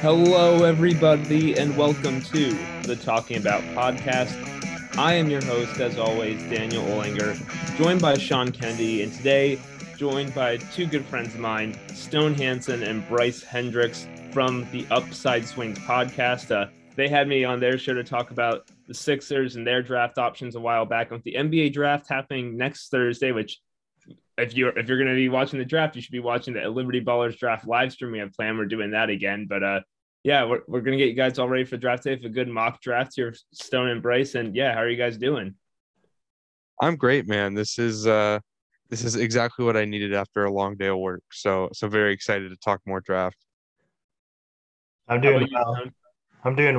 Hello, everybody, and welcome to the Talking About podcast. I am your host, as always, Daniel Olinger, joined by Sean Kennedy, and today joined by two good friends of mine, Stone Hansen and Bryce Hendricks from the Upside Swings podcast. They had me on their show to talk about the Sixers and their draft options a while back, with the NBA draft happening next Thursday, which if you're going to be watching the draft, you should be watching the Liberty Ballers draft live stream we have planned. We're doing that again, but we're going to get you guys all ready for draft day. It's a good mock draft here, Stone and Bryce, and how are you guys doing? I'm great, man. This is exactly what I needed after a long day of work. So very excited to talk more draft. I'm doing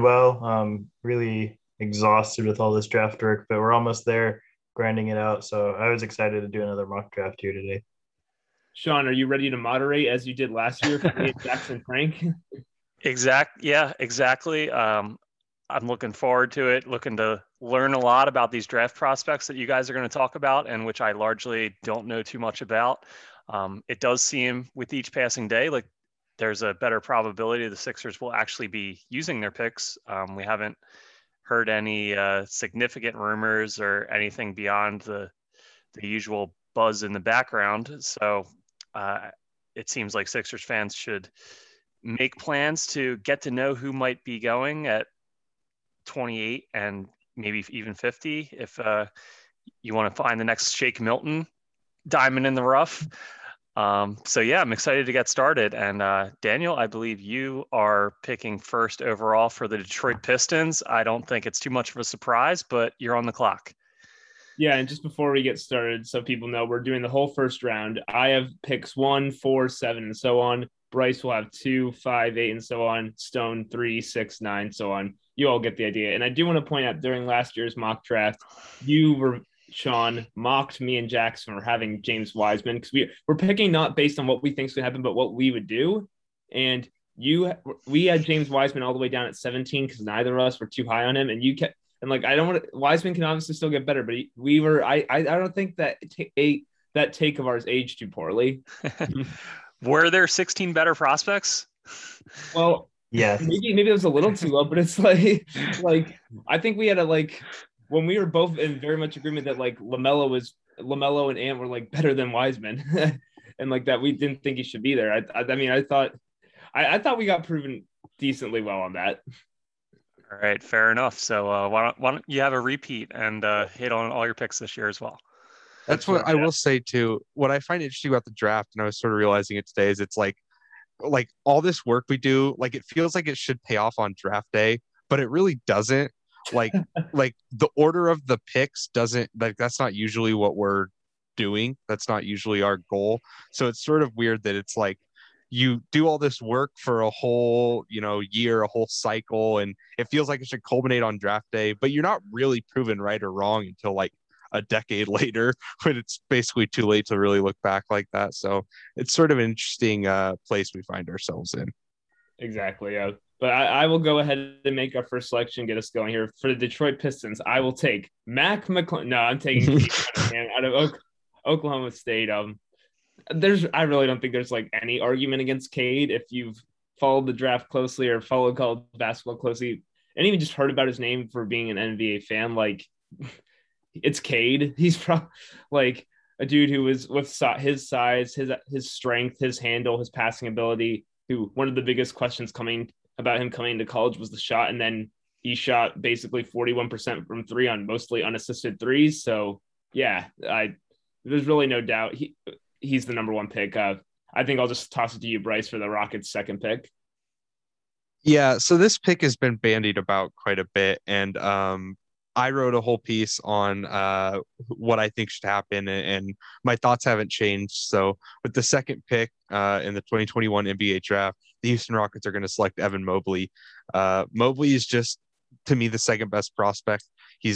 well. Really exhausted with all this draft work, but we're almost there, grinding it out. So I was excited to do another mock draft here today. Sean, are you ready to moderate as you did last year for me and Jackson Frank? Exactly. I'm looking forward to it, looking to learn a lot about these draft prospects that you guys are going to talk about and which I largely don't know too much about. It does seem with each passing day like there's a better probability the Sixers will actually be using their picks. We haven't heard any significant rumors or anything beyond the usual buzz in the background. So it seems like Sixers fans should make plans to get to know who might be going at 28 and maybe even 50 if you want to find the next Shake Milton diamond in the rough. I'm excited to get started. And Daniel, I believe you are picking first overall for the Detroit Pistons. I don't think it's too much of a surprise, but you're on the clock. Yeah, and just before we get started, so people know we're doing the whole first round. I have picks 1, 4, 7, and so on. Bryce will have 2, 5, 8, and so on. Stone 3, 6, 9, so on. You all get the idea. And I do want to point out during last year's mock draft, you were, Sean, mocked me and Jackson for having James Wiseman because we're picking not based on what we think is going to happen, but what we would do. And we had James Wiseman all the way down at 17 because neither of us were too high on him. And you kept, and like, I don't want to, Wiseman can obviously still get better, but I don't think that take of ours aged too poorly. Were there 16 better prospects? Well, yeah, maybe it was a little too low, but it's like I think we had when we were both in very much agreement that like LaMelo and Ant were like better than Wiseman, and like that we didn't think he should be there. I thought we got proven decently well on that. All right, fair enough. So why don't you have a repeat and hit on all your picks this year as well? That's what I will say too. What I find interesting about the draft, and I was sort of realizing it today, is it's like all this work we do, like it feels like it should pay off on draft day, but it really doesn't. Like the order of the picks doesn't, like that's not usually what we're doing. That's not usually our goal. So it's sort of weird that it's like you do all this work for a whole, year, a whole cycle, and it feels like it should culminate on draft day, but you're not really proven right or wrong until like a decade later when it's basically too late to really look back like that. So it's sort of an interesting place we find ourselves in. Exactly. Yeah. But I will go ahead and make our first selection, get us going here. For the Detroit Pistons, I will take Mac McClung. No, I'm taking out of Oklahoma State. I really don't think there's like any argument against Cade. If you've followed the draft closely or followed college basketball closely, and even just heard about his name for being an NBA fan, like it's Cade. He's probably like a dude who was with his size, his strength, his handle, his passing ability, who one of the biggest questions coming about him coming to college was the shot, and then he shot basically 41% from three on mostly unassisted threes. So yeah, there's really no doubt he's the number one pick. I think I'll just toss it to you, Bryce, for the Rockets' second pick. Yeah, so this pick has been bandied about quite a bit, and I wrote a whole piece on what I think should happen, and my thoughts haven't changed. So with the second pick in the 2021 NBA draft, the Houston Rockets are going to select Evan Mobley. Mobley is just, to me, the second best prospect. He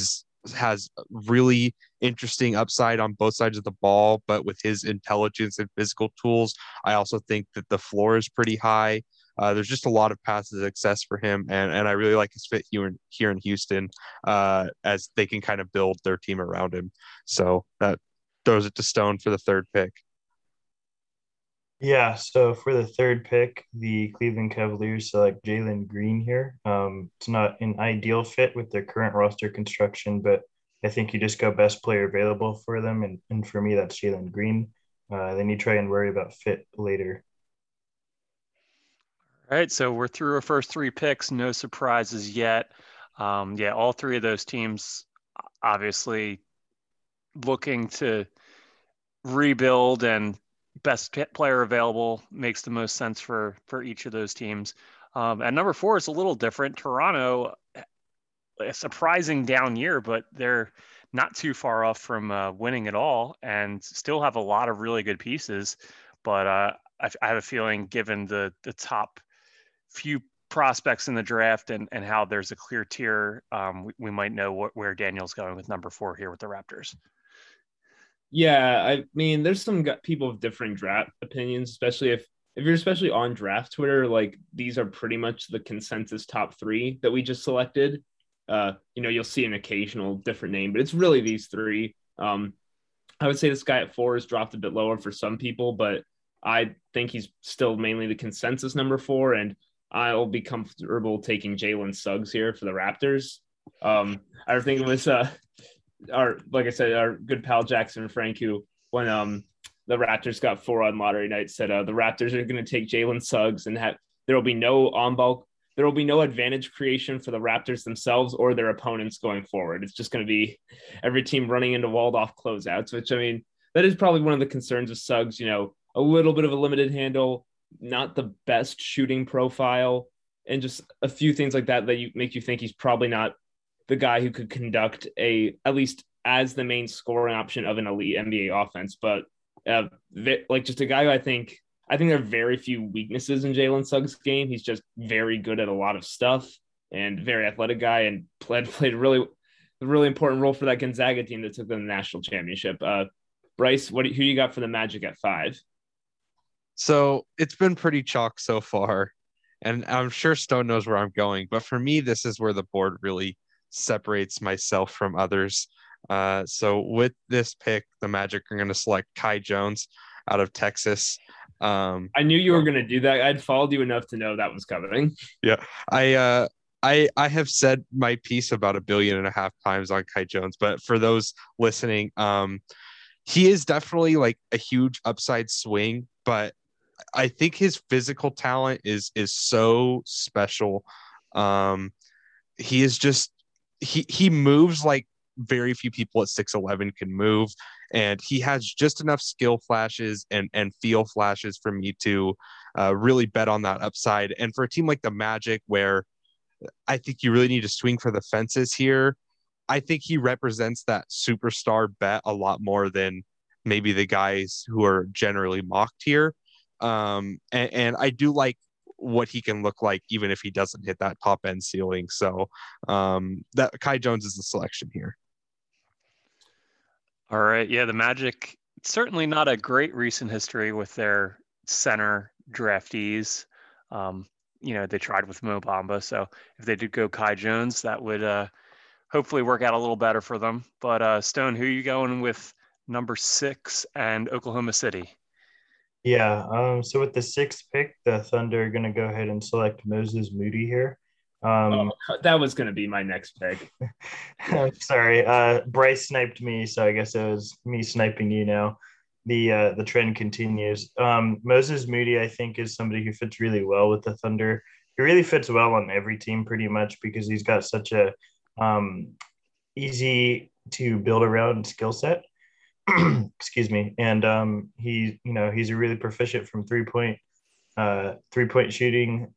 has really interesting upside on both sides of the ball, but with his intelligence and physical tools, I also think that the floor is pretty high. There's just a lot of passes success for him, and I really like his fit here in Houston as they can kind of build their team around him. So that throws it to Stone for the third pick. Yeah, so for the third pick, the Cleveland Cavaliers select Jalen Green here. It's not an ideal fit with their current roster construction, but I think you just go best player available for them, and for me, that's Jalen Green. Then you try and worry about fit later. All right, so we're through our first three picks. No surprises yet. Yeah, all three of those teams obviously looking to rebuild, and best player available makes the most sense for each of those teams. At number four, it's a little different. Toronto, a surprising down year, but they're not too far off from winning at all, and still have a lot of really good pieces. But I have a feeling, given the top few prospects in the draft and how there's a clear tier, we might know where Daniel's going with number four here with the Raptors. Yeah, I mean, there's some people with differing draft opinions, especially if you're especially on draft Twitter. Like, these are pretty much the consensus top three that we just selected. You'll see an occasional different name, but it's really these three. I would say this guy at four is dropped a bit lower for some people, but I think he's still mainly the consensus number four, and I'll be comfortable taking Jalen Suggs here for the Raptors. I think it was our good pal Jackson Frank, who, when the Raptors got four on lottery night, said the Raptors are going to take Jalen Suggs, and there will be no advantage creation for the Raptors themselves or their opponents going forward. It's just going to be every team running into walled off closeouts, which, I mean, that is probably one of the concerns of Suggs. A little bit of a limited handle, not the best shooting profile, and just a few things like that make you think he's probably not the guy who could conduct at least as the main scoring option of an elite NBA offense. But just a guy who I think there are very few weaknesses in Jalen Suggs' game. He's just very good at a lot of stuff, and very athletic guy, and played a really important role for that Gonzaga team that took them to the national championship. Bryce, who you got for the Magic at five? So it's been pretty chalk so far, and I'm sure Stone knows where I'm going, but for me, this is where the board really separates myself from others. So with this pick, the Magic are going to select Kai Jones out of Texas. I knew you were going to do that. I'd followed you enough to know that was coming. Yeah. I have said my piece about 1.5 billion times on Kai Jones, but for those listening, he is definitely like a huge upside swing, but I think his physical talent is so special. He is just, he moves like very few people at 6'11" can move, and he has just enough skill flashes and feel flashes for me to really bet on that upside. And for a team like the Magic, where I think you really need to swing for the fences here, I think he represents that superstar bet a lot more than maybe the guys who are generally mocked here. And I do like what he can look like, even if he doesn't hit that top end ceiling. So that Kai Jones is the selection here. All right. Yeah. The Magic, certainly not a great recent history with their center draftees. They tried with Mo Bamba. So if they did go Kai Jones, that would hopefully work out a little better for them. But Stone, who are you going with number six and Oklahoma City? Yeah, so with the sixth pick, the Thunder are going to go ahead and select Moses Moody here. That was going to be my next pick. I'm sorry. Bryce sniped me, so I guess it was me sniping you now. The trend continues. Moses Moody, I think, is somebody who fits really well with the Thunder. He really fits well on every team pretty much, because he's got such a easy-to-build-around skill set. Excuse me. And he's a really proficient from three-point shooting,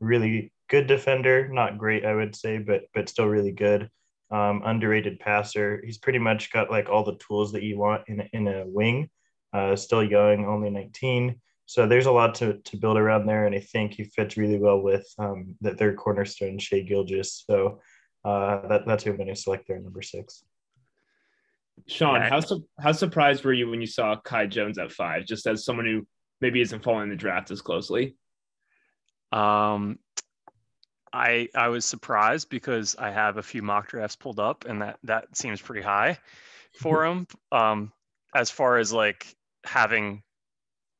really good defender, not great, I would say, but still really good, underrated passer. He's pretty much got like all the tools that you want in a wing, still young, only 19. So there's a lot to build around there. And I think he fits really well with that third cornerstone, Shai Gilgeous. So that's who I'm going to select there, number six. Sean, how surprised were you when you saw Kai Jones at five, just as someone who maybe isn't following the draft as closely? I was surprised because I have a few mock drafts pulled up, and that seems pretty high for him. As far as like having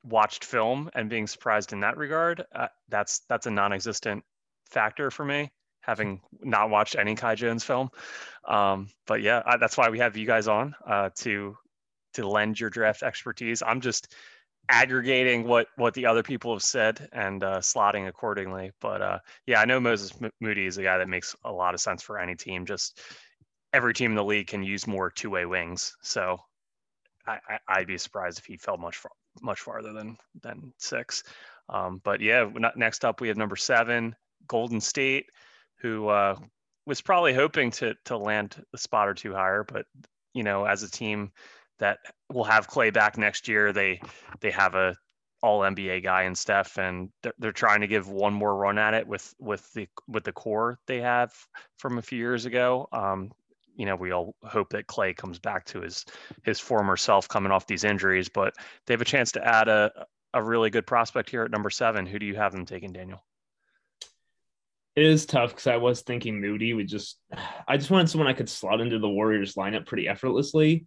watched film and being surprised in that regard, that's a non-existent factor for me, having not watched any Kai Jones film. But yeah, that's why we have you guys on to lend your draft expertise. I'm just aggregating what the other people have said and slotting accordingly. But yeah, I know Moses Moody is a guy that makes a lot of sense for any team. Just every team in the league can use more two-way wings. So I'd be surprised if he fell much farther than six. But yeah, next up we have number 7, Golden State, who was probably hoping to land a spot or two higher, but you know, as a team that will have Clay back next year, they have a all NBA guy in Steph, and they're trying to give one more run at it with the core they have from a few years ago. You know, we all hope that Clay comes back to his former self coming off these injuries, but they have a chance to add a really good prospect here at number 7. Who do you have them taking, Daniel? It is tough because I was thinking Moody. I just wanted someone I could slot into the Warriors lineup pretty effortlessly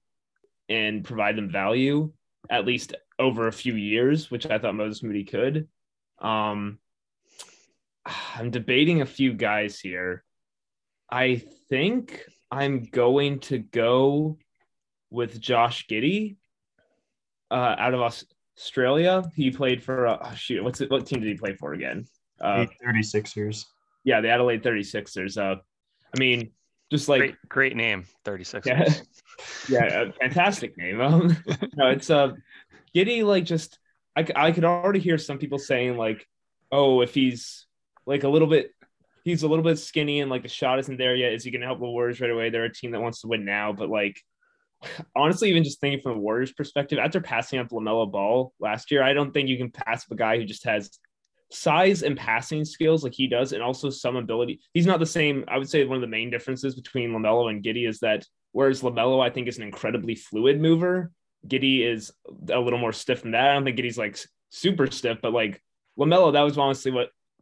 and provide them value, at least over a few years, which I thought Moses Moody could. I'm debating a few guys here. I think I'm going to go with Josh Giddey out of Australia. He played for what team did he play for again? 36ers. Yeah, the Adelaide 36ers. I mean, just like great name, 36ers. Yeah, fantastic name. No, it's Giddey. Like, just I could already hear some people saying like, oh, if he's like a little bit skinny and like the shot isn't there yet, is he going to help the Warriors right away? They're a team that wants to win now, but like honestly, even just thinking from the Warriors' perspective, after passing up LaMelo Ball last year, I don't think you can pass up a guy who just has size and passing skills like he does, and also some ability. He's not the same. I would say one of the main differences between LaMelo and Giddey is that whereas LaMelo, I think, is an incredibly fluid mover, Giddey is a little more stiff than that. I don't think Giddey's like super stiff, but like LaMelo, that was honestly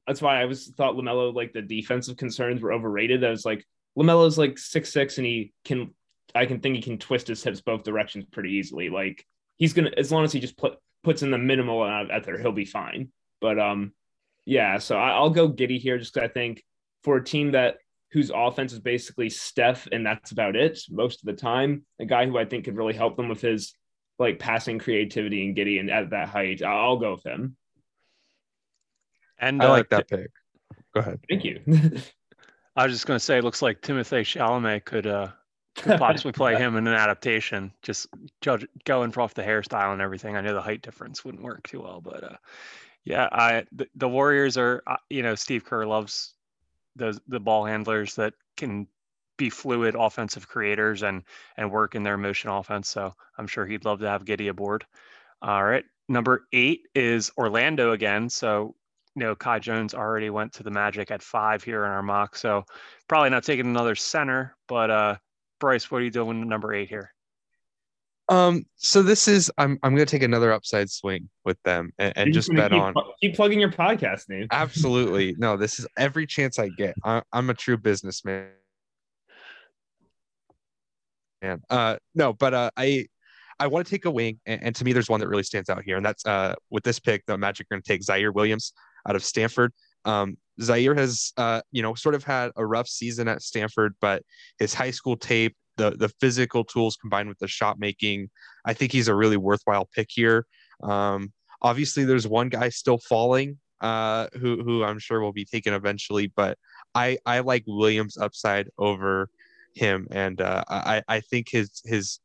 that's why I thought LaMelo, like the defensive concerns were overrated. I was like, LaMelo's like 6'6", and I can think he can twist his hips both directions pretty easily. Like he's gonna, as long as he just puts in the minimal amount of effort, he'll be fine. But yeah, so I'll go Giddey here just because I think for a team whose offense is basically Steph and that's about it most of the time, a guy who I think could really help them with his like passing creativity and Giddey and at that height, I'll go with him. And I like that pick. Go ahead. Thank you. I was just going to say, it looks like Timothée Chalamet could possibly play him in an adaptation, just going off the hairstyle and everything. I know the height difference wouldn't work too well, but yeah, the Warriors are, you know, Steve Kerr loves the ball handlers that can be fluid offensive creators and work in their motion offense. So I'm sure he'd love to have Giddey aboard. All right. Number 8 is Orlando again. So, you know, Kai Jones already went to the Magic at 5 here in our mock. So probably not taking another center, but Bryce, what are you doing with number 8 here? So this is, I'm going to take another upside swing with them and just bet on. Keep plugging your podcast name. Absolutely. No, this is every chance I get. I'm a true businessman. And no, but I want to take a wing. And to me, there's one that really stands out here. And that's with this pick, the Magic are going to take Zaire Williams out of Stanford. Zaire has, you know, sort of had a rough season at Stanford, but his high school tape, the physical tools combined with the shot making, I think he's a really worthwhile pick here. Obviously there's one guy still falling who I'm sure will be taken eventually, but I like Williams' upside over him. And I think his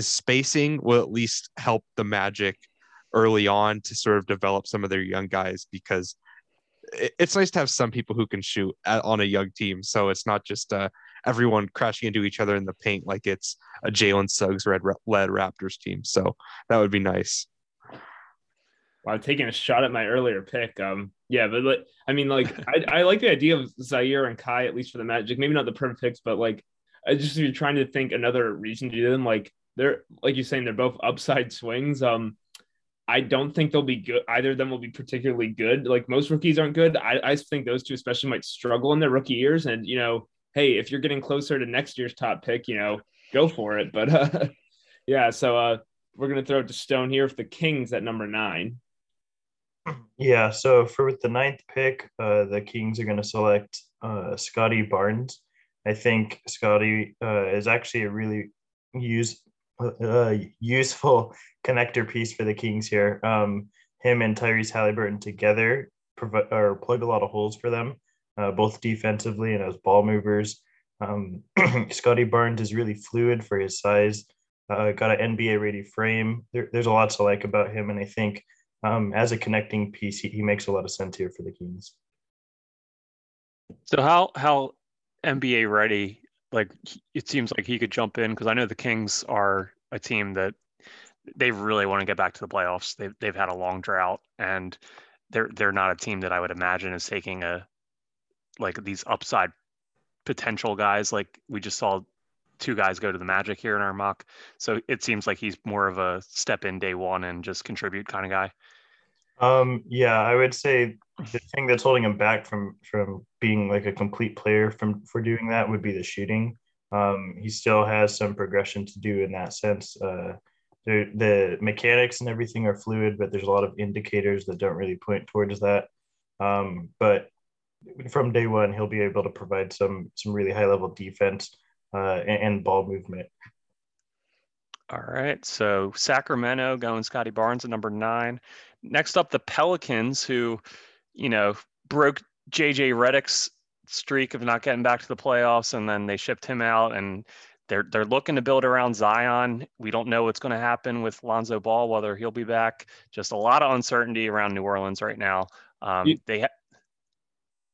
spacing will at least help the Magic early on to sort of develop some of their young guys, because it's nice to have some people who can shoot on a young team. So it's not just everyone crashing into each other in the paint like it's a Jalen Suggs led Raptors team. So that would be nice. Well, I'm taking a shot at my earlier pick. Yeah, but like, I mean, like I like the idea of Zaire and Kai, at least for the Magic, maybe not the perfect picks, but like I just, if you're trying to think another reason to do them, like they're, like you're saying, they're both upside swings. I don't think they'll be good. Either of them will be particularly good. Like most rookies aren't good. I think those two especially might struggle in their rookie years. And, you know, hey, if you're getting closer to next year's top pick, you know, go for it. But yeah, so we're going to throw it to Stone here for the Kings at number 9. Yeah, so for the 9th pick, the Kings are going to select Scotty Barnes. I think Scotty is actually a really useful connector piece for the Kings here. Him and Tyrese Halliburton together plug a lot of holes for them, both defensively and as ball movers. Scotty Barnes is really fluid for his size, got an NBA-ready frame. There's a lot to like about him, and I think as a connecting piece, he makes a lot of sense here for the Kings. So how NBA-ready, like it seems like he could jump in, because I know the Kings are a team that they really want to get back to the playoffs. They've had a long drought, and they're not a team that I would imagine is taking these upside potential guys. Like we just saw 2 guys go to the Magic here in our mock. So it seems like he's more of a step in day one and just contribute kind of guy. Yeah, I would say the thing that's holding him back from being like a complete player for doing that would be the shooting. He still has some progression to do in that sense. The mechanics and everything are fluid, but there's a lot of indicators that don't really point towards that. But from day one, he'll be able to provide some really high-level defense and ball movement. All right, so Sacramento going Scotty Barnes at number 9. Next up, the Pelicans, who, broke J.J. Redick's streak of not getting back to the playoffs, and then they shipped him out, and they're looking to build around Zion. We don't know what's going to happen with Lonzo Ball, whether he'll be back. Just a lot of uncertainty around New Orleans right now. I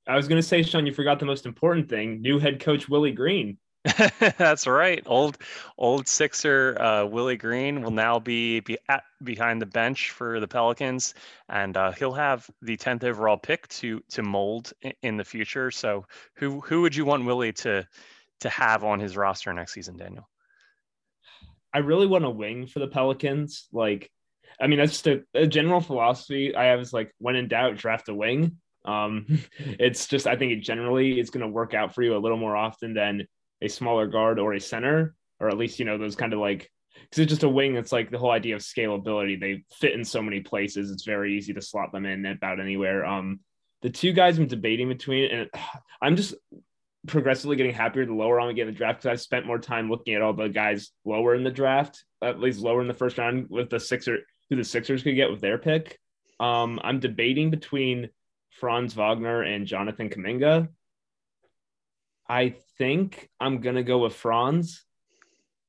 was going to say, Sean, you forgot the most important thing: new head coach Willie Green. That's right. Old Sixer Willie Green will now be behind the bench for the Pelicans, and he'll have the 10th overall pick to mold in the future. So, who would you want Willie to have on his roster next season, Daniel? I really want a wing for the Pelicans. That's just a general philosophy I have, is when in doubt, draft a wing. It's just, I think it generally is going to work out for you a little more often than a smaller guard or a center, or at least, those kind of because it's just a wing. That's the whole idea of scalability. They fit in so many places. It's very easy to slot them in about anywhere. The 2 guys I'm debating between, and I'm just progressively getting happier the lower on we get in the draft, because I've spent more time looking at all the guys lower in the draft, at least lower in the first round, with who the Sixers could get with their pick. I'm debating between Franz Wagner and Jonathan Kuminga. I think I'm going to go with Franz.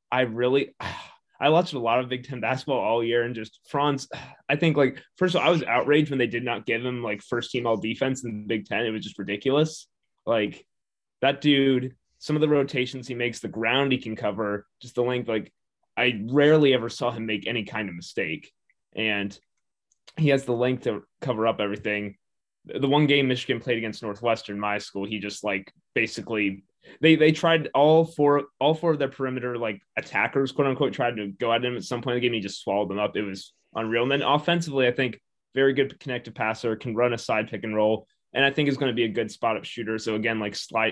I watched a lot of Big Ten basketball all year, and just Franz, I think, first of all, I was outraged when they did not give him first team all defense in the Big Ten. It was just ridiculous. That dude, some of the rotations he makes, the ground he can cover, just the length, I rarely ever saw him make any kind of mistake. And he has the length to cover up everything. The one game Michigan played against Northwestern, my school, he just basically they tried all four of their perimeter attackers, quote unquote, tried to go at him at some point in the game. He just swallowed them up. It was unreal. And then offensively, I think very good connective passer, can run a side pick and roll, and I think is going to be a good spot up shooter. So again,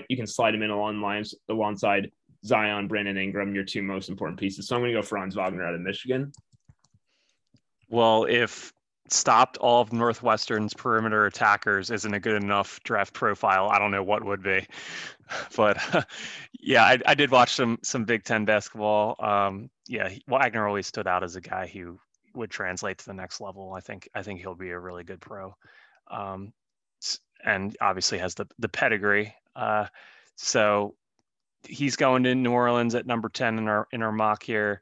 you can slide him in along lines alongside Zion, Brandon Ingram, your 2 most important pieces. So I'm going to go Franz Wagner out of Michigan. Well, if stopped all of Northwestern's perimeter attackers isn't a good enough draft profile, I don't know what would be. But yeah, I did watch some Big Ten basketball. Wagner always stood out as a guy who would translate to the next level. I think he'll be a really good pro. And obviously has the pedigree. So he's going to New Orleans at number 10 in our mock here.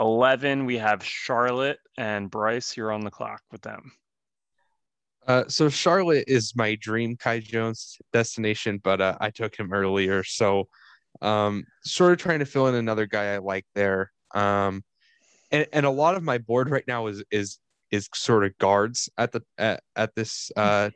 11, we have Charlotte, and Bryce, you're on the clock with them. So Charlotte is my dream Kai Jones destination, but I took him earlier. So sort of trying to fill in another guy I like there. And a lot of my board right now is sort of guards at this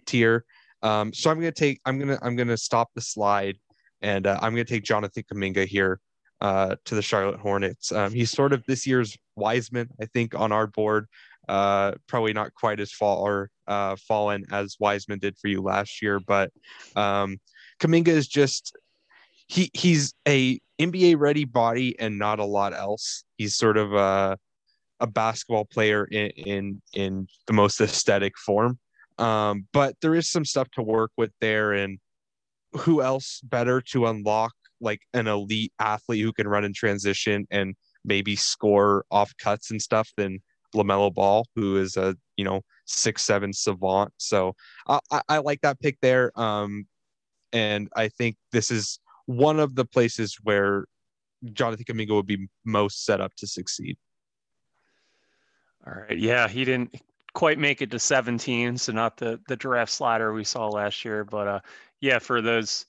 tier. So I'm gonna stop the slide, and I'm gonna take Jonathan Kuminga here to the Charlotte Hornets. He's sort of this year's Wiseman, I think, on our board. Probably not quite as fallen as Wiseman did for you last year, but Kuminga is just he's a NBA ready body and not a lot else. He's sort of a basketball player in the most aesthetic form. But there is some stuff to work with there, and who else better to unlock like an elite athlete who can run in transition and maybe score off cuts and stuff than LaMelo Ball, who is a, 6'7" savant. So I like that pick there. And I think this is one of the places where Jonathan Kuminga would be most set up to succeed. All right. Yeah. He didn't quite make it to 17. So not the draft slider we saw last year, but yeah, for those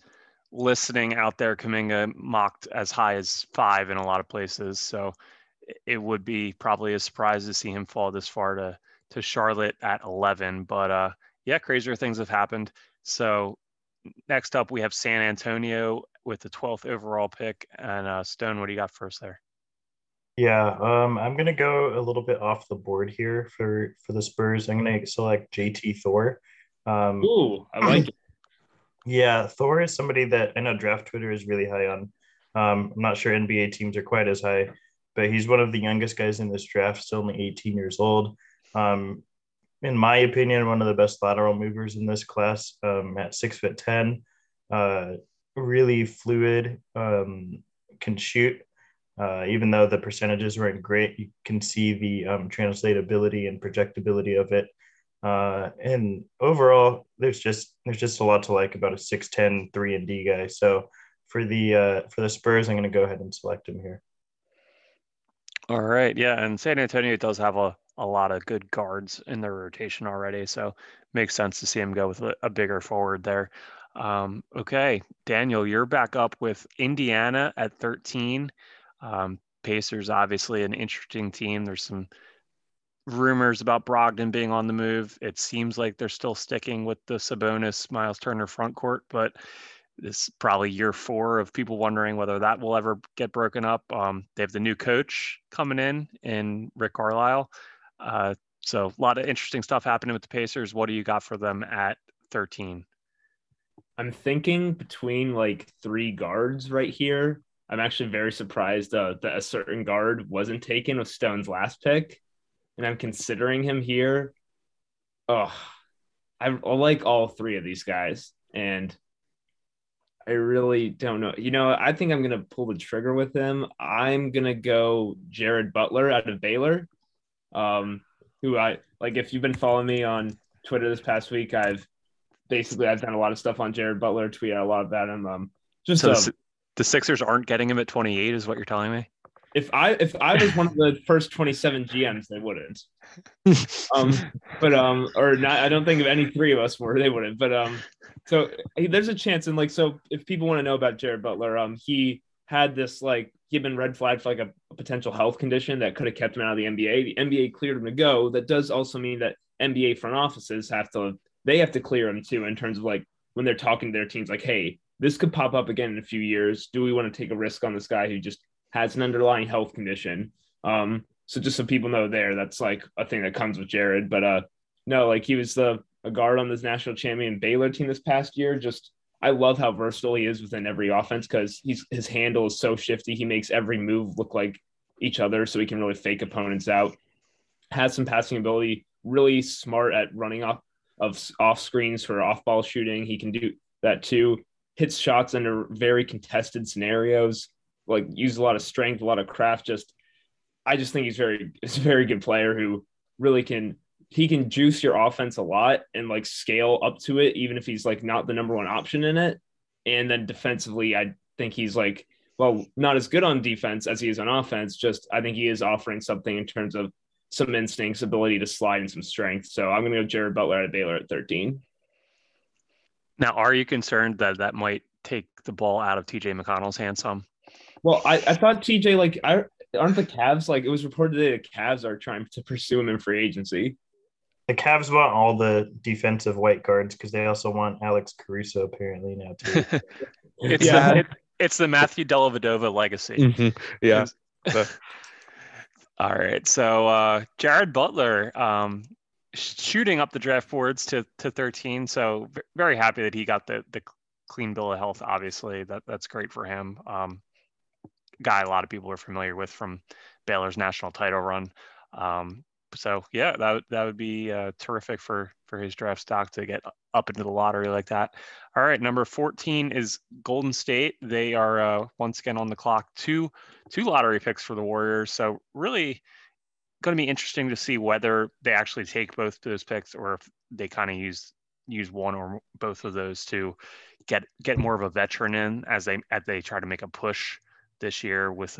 listening out there, Kuminga mocked as high as 5 in a lot of places. So it would be probably a surprise to see him fall this far to Charlotte at 11, but yeah, crazier things have happened. So next up we have San Antonio with the 12th overall pick, and Stone, what do you got first there? Yeah, I'm going to go a little bit off the board here for the Spurs. I'm going to select JT Thor. Ooh, I like it. Yeah, Thor is somebody that I know Draft Twitter is really high on. I'm not sure NBA teams are quite as high, but he's one of the youngest guys in this draft, still only 18 years old. In my opinion, one of the best lateral movers in this class, at 6'10", really fluid, can shoot. Even though the percentages weren't great, you can see the translatability and projectability of it. And overall, there's just a lot to like about a 6'10", 3-and-D guy. So for the Spurs, I'm going to go ahead and select him here. All right. Yeah. And San Antonio does have a lot of good guards in their rotation already. So makes sense to see him go with a bigger forward there. Okay. Daniel, you're back up with Indiana at 13. Pacers, obviously an interesting team. There's some rumors about Brogdon being on the move. It seems like they're still sticking with the Sabonis, Miles Turner frontcourt, but this is probably year 4 of people wondering whether that will ever get broken up. They have the new coach coming in Rick Carlisle. So a lot of interesting stuff happening with the Pacers. What do you got for them at 13? I'm thinking between like 3 guards right here. I'm actually very surprised that a certain guard wasn't taken with Stone's last pick, and I'm considering him here. Oh, I like all 3 of these guys, and I really don't know. I think I'm going to pull the trigger with him. I'm going to go Jared Butler out of Baylor, who I like. If you've been following me on Twitter this past week, I've done a lot of stuff on Jared Butler, tweet out a lot about him. The Sixers aren't getting him at 28 is what you're telling me? If I was one of the first 27 GMs, they wouldn't. Or not, I don't think of any 3 of us were, they wouldn't. But so there's a chance. And so if people want to know about Jared Butler, he had this he'd been red flagged for a potential health condition that could have kept him out of the NBA. The NBA cleared him to go. That does also mean that NBA front offices have to clear him too, in terms of when they're talking to their teams, hey, this could pop up again in a few years. Do we want to take a risk on this guy who just has an underlying health condition? So just so people know there, that's a thing that comes with Jared. But no, he was a guard on this national champion Baylor team this past year. I love how versatile he is within every offense, because his handle is so shifty. He makes every move look like each other, so he can really fake opponents out. Has some passing ability, really smart at running off screens for off-ball shooting. He can do that too. Hits shots under very contested scenarios, uses a lot of strength, a lot of craft. I just think he's a very good player who really can juice your offense a lot and scale up to it, even if he's not the number 1 option in it. And then defensively, I think he's not as good on defense as he is on offense. I think he is offering something in terms of some instincts, ability to slide, and some strength. So I'm going to go Jared Butler out of Baylor at 13. Now, are you concerned that might take the ball out of T.J. McConnell's hands some? Well, I thought T.J. aren't the Cavs it was reported today the Cavs are trying to pursue him in free agency. The Cavs want all the defensive white guards because they also want Alex Caruso apparently now too. It's the Matthew Dellavedova legacy. Mm-hmm. Yeah. All right. So Jared Butler. Shooting up the draft boards to 13. So very happy that he got the clean bill of health. Obviously that's great for him. Guy a lot of people are familiar with from Baylor's national title run. So yeah, that would be terrific for his draft stock to get up into the lottery like that. All right, number 14 is Golden State. They are once again on the clock. Two lottery picks for the Warriors. So really going to be interesting to see whether they actually take both of those picks or if they kind of use one or both of those to get more of a veteran in as they try to make a push this year with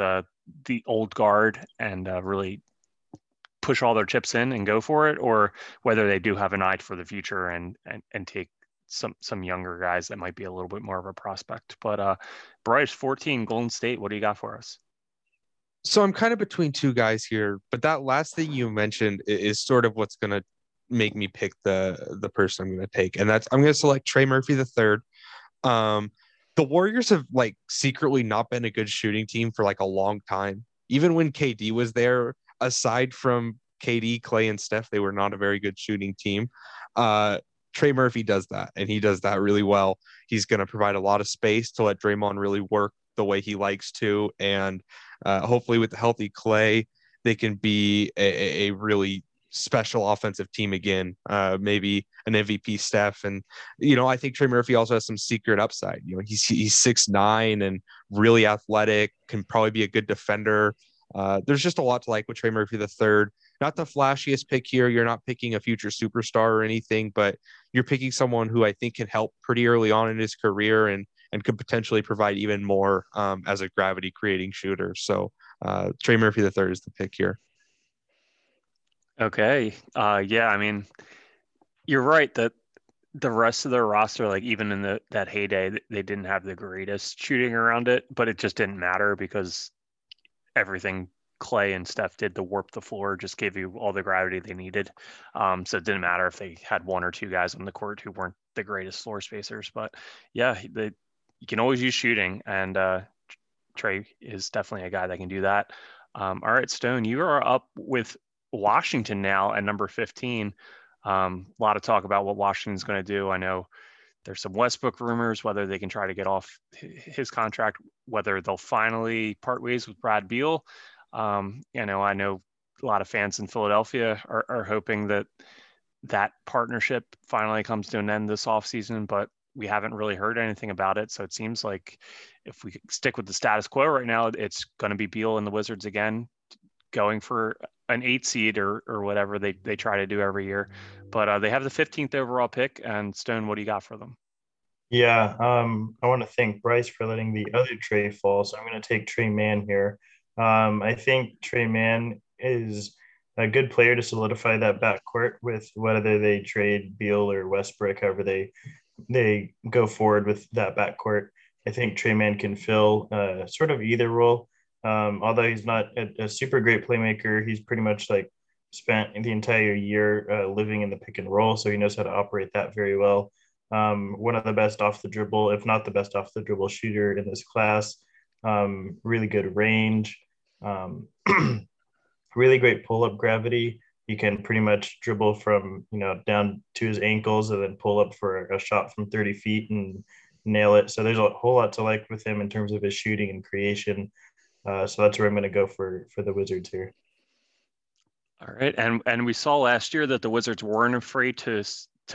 the old guard and really push all their chips in and go for it, or whether they do have an eye for the future and take some younger guys that might be a little bit more of a prospect. But Bryce, 14, Golden State, what do you got for us? So I'm kind of between two guys here, but that last thing you mentioned is sort of what's going to make me pick the person I'm going to take. And that's, I'm going to select Trey Murphy the third. The Warriors have like secretly not been a good shooting team for like a long time. Even when KD was there, aside from KD, Clay, and Steph, they were not a very good shooting team. Trey Murphy does that, and he does that really well. He's going to provide a lot of space to let Draymond really work the way he likes to. And hopefully with the healthy Clay, they can be a really special offensive team again, maybe an MVP Steph. And, you know, I think Trey Murphy also has some secret upside. You know, he's 6'9" and really athletic, can probably be a good defender. There's just a lot to like with Trey Murphy the third. Not the flashiest pick here. You're not picking a future superstar or anything, but you're picking someone who I think can help pretty early on in his career and could potentially provide even more as a gravity creating shooter. So Trey Murphy the third is the pick here. Okay. Yeah, I mean, you're right that the rest of their roster, like even in that heyday, they didn't have the greatest shooting around it, but it just didn't matter because everything Clay and Steph did to warp the floor just gave you all the gravity they needed. So it didn't matter if they had one or two guys on the court who weren't the greatest floor spacers. But yeah, you can always use shooting, and Trey is definitely a guy that can do that. All right, Stone, you are up with Washington now at number 15. A lot of talk about what Washington's going to do. I know there's some Westbrook rumors, whether they can try to get off his contract, whether they'll finally part ways with Brad Beal. I know a lot of fans in Philadelphia are hoping that partnership finally comes to an end this offseason, but we haven't really heard anything about it. So it seems like if we stick with the status quo right now, it's going to be Beal and the Wizards again, going for an 8 seed or whatever they try to do every year, but they have the 15th overall pick. And Stone, what do you got for them? Yeah. I want to thank Bryce for letting the other Trey fall. So I'm going to take Trey Mann here. I think Trey Mann is a good player to solidify that backcourt with whether they trade Beal or Westbrook, however they go forward with that backcourt. I think Trey Mann can fill sort of either role. Although he's not a super great playmaker, he's pretty much like spent the entire year living in the pick and roll. So he knows how to operate that very well. One of the best off the dribble, if not the best off the dribble shooter in this class. Really good range. Really great pull-up gravity. He can pretty much dribble from, down to his ankles and then pull up for a shot from 30 feet and nail it. So there's a whole lot to like with him in terms of his shooting and creation. So that's where I'm going to go for the Wizards here. All right. And we saw last year that the Wizards weren't afraid to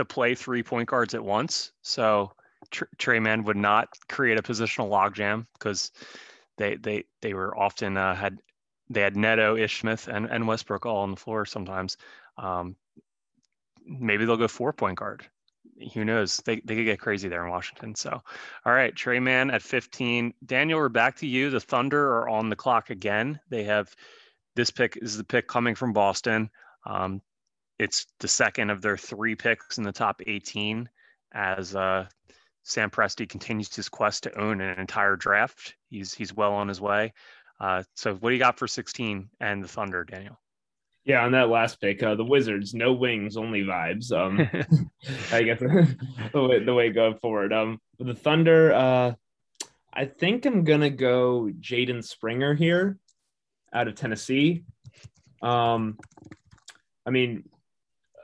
play 3 point guards at once. So Trey Mann would not create a positional logjam because they were often had Neto, Ishmith, and Westbrook all on the floor sometimes. Maybe they'll go 4 point guard. Who knows? They could get crazy there in Washington. So, all right, Trey Mann at 15. Daniel, we're back to you. The Thunder are on the clock again. They have this pick is the pick coming from Boston. It's the second of their 3 picks in the top 18 as Sam Presti continues his quest to own an entire draft. He's well on his way. So what do you got for 16 and the Thunder, Daniel? Yeah, on that last pick, the Wizards, no wings, only vibes. I guess the way going forward. The Thunder, I think I'm going to go Jaden Springer here out of Tennessee. So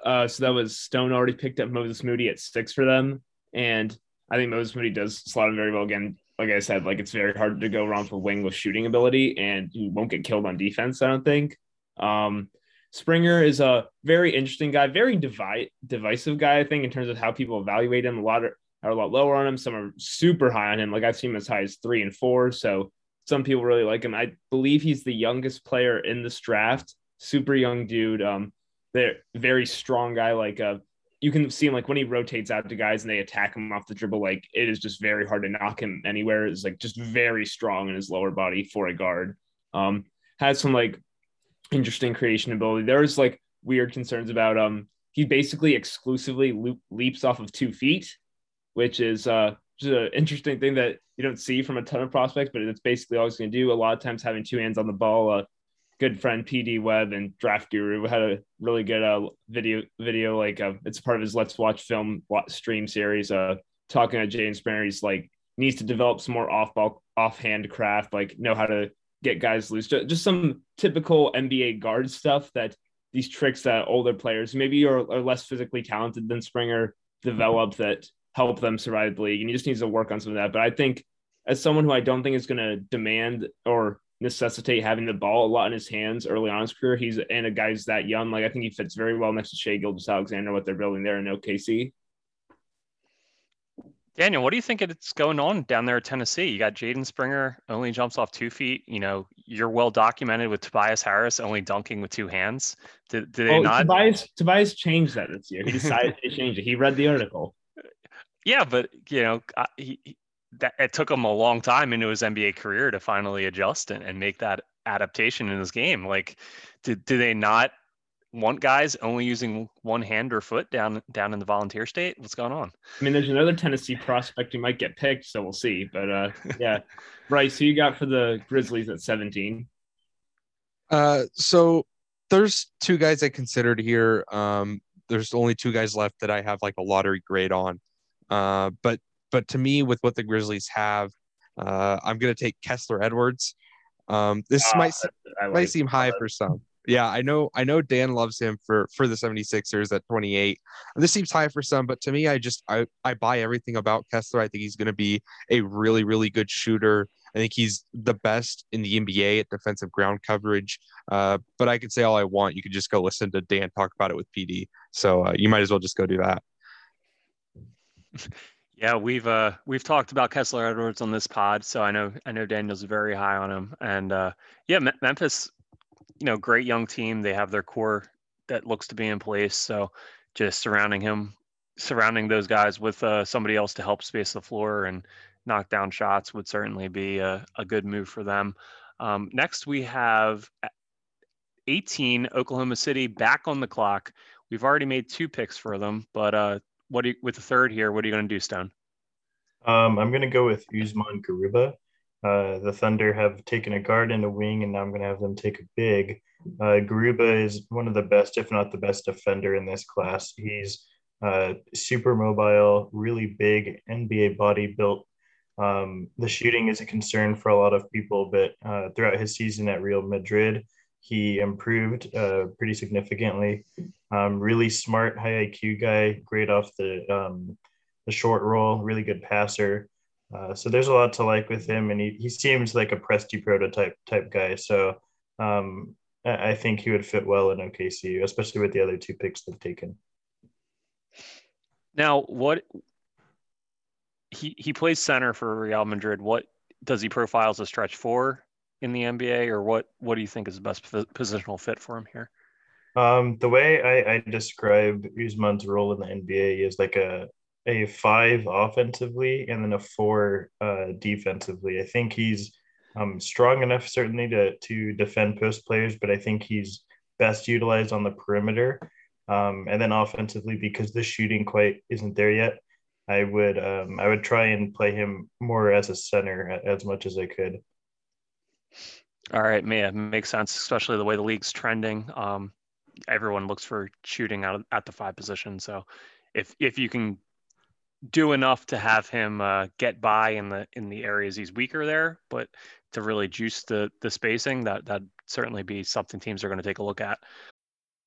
that was Stone already picked up Moses Moody at 6 for them. And I think Moses Moody does slot him very well again. Like I said, it's very hard to go wrong for wing with shooting ability, and you won't get killed on defense, I don't think. Springer is a very interesting guy, very divisive guy, I think, in terms of how people evaluate him. A lot lower on him. Some are super high on him. Like, I've seen him as high as 3 and 4. So some people really like him. I believe he's the youngest player in this draft. Super young dude. They're very strong guy. Like, you can see him, like, when he rotates out to guys and they attack him off the dribble, like, it is just very hard to knock him anywhere. It's like just very strong in his lower body for a guard. Has some, like, interesting creation ability. There's, like, weird concerns about he basically exclusively leaps off of 2 feet, which is just an interesting thing that you don't see from a ton of prospects, but it's basically all he's going to do. A lot of times having two hands on the ball. A good friend, PD Webb and Draft Guru, had a really good video. Like, it's part of his Let's Watch Film stream series, talking about Jaden Springer. He's like, needs to develop some more offhand craft, like know how to get guys loose. Just some typical NBA guard stuff, that these tricks that older players, maybe are less physically talented than Springer, develop that help them survive the league. And he just needs to work on some of that. But I think, as someone who I don't think is going to demand or necessitate having the ball a lot in his hands early on in his career, a guy who's that young, like, I think he fits very well next to Shai Gilgeous-Alexander, what they're building there in OKC. Daniel, what do you think it's going on down there at Tennessee? You got Jaden Springer, only jumps off 2 feet. You know, you're well documented with Tobias Harris only dunking with two hands. Did they not? Tobias changed that this year. He decided to change it. He read the article. Yeah, but, you know, it took him a long time into his NBA career to finally adjust and make that adaptation in his game. Like, do they not want guys only using one hand or foot down in the Volunteer State? What's going on? I mean, there's another Tennessee prospect who might get picked, so we'll see. But, yeah. Bryce, who you got for the Grizzlies at 17? So there's two guys I considered here. There's only two guys left that I have, like, a lottery grade on. But to me, with what the Grizzlies have, I'm going to take Kessler Edwards. This might seem high for some. Yeah, I know Dan loves him for the 76ers at 28. This seems high for some, but to me, I buy everything about Kessler. I think he's going to be a really, really good shooter. I think he's the best in the NBA at defensive ground coverage. But I could say all I want. You could just go listen to Dan talk about it with PD. So you might as well just go do that. Yeah, we've talked about Kessler Edwards on this pod, so I know Daniel's very high on him, and Memphis, you know, great young team. They have their core that looks to be in place, so just surrounding those guys with somebody else to help space the floor and knock down shots would certainly be a good move for them. Next, we have 18, Oklahoma City, back on the clock. We've already made two picks for them, but with the third here, what are you going to do, Stone? I'm going to go with Usman Garuba. The Thunder have taken a guard and a wing, and now I'm going to have them take a big. Garuba is one of the best, if not the best, defender in this class. He's super mobile, really big, NBA body built. The shooting is a concern for a lot of people, but throughout his season at Real Madrid, he improved pretty significantly. Really smart, high IQ guy, great off the short roll, really good passer. So there's a lot to like with him, and he seems like a Presti prototype type guy. So I think he would fit well in OKC, especially with the other two picks they've taken. Now, what he plays center for Real Madrid. What does he profile as a stretch four in the NBA, or what do you think is the best positional fit for him here? The way I describe Usman's role in the NBA is like a 5 offensively and then a 4 defensively. I think he's strong enough certainly to defend post players, but I think he's best utilized on the perimeter. And then offensively, because the shooting quite isn't there yet, I would try and play him more as a center as much as I could. All right, Mia, makes sense, especially the way the league's trending. Everyone looks for shooting out at the 5 position. So if you can do enough to have him get by in the areas he's weaker there, but to really juice the spacing, that'd certainly be something teams are going to take a look at.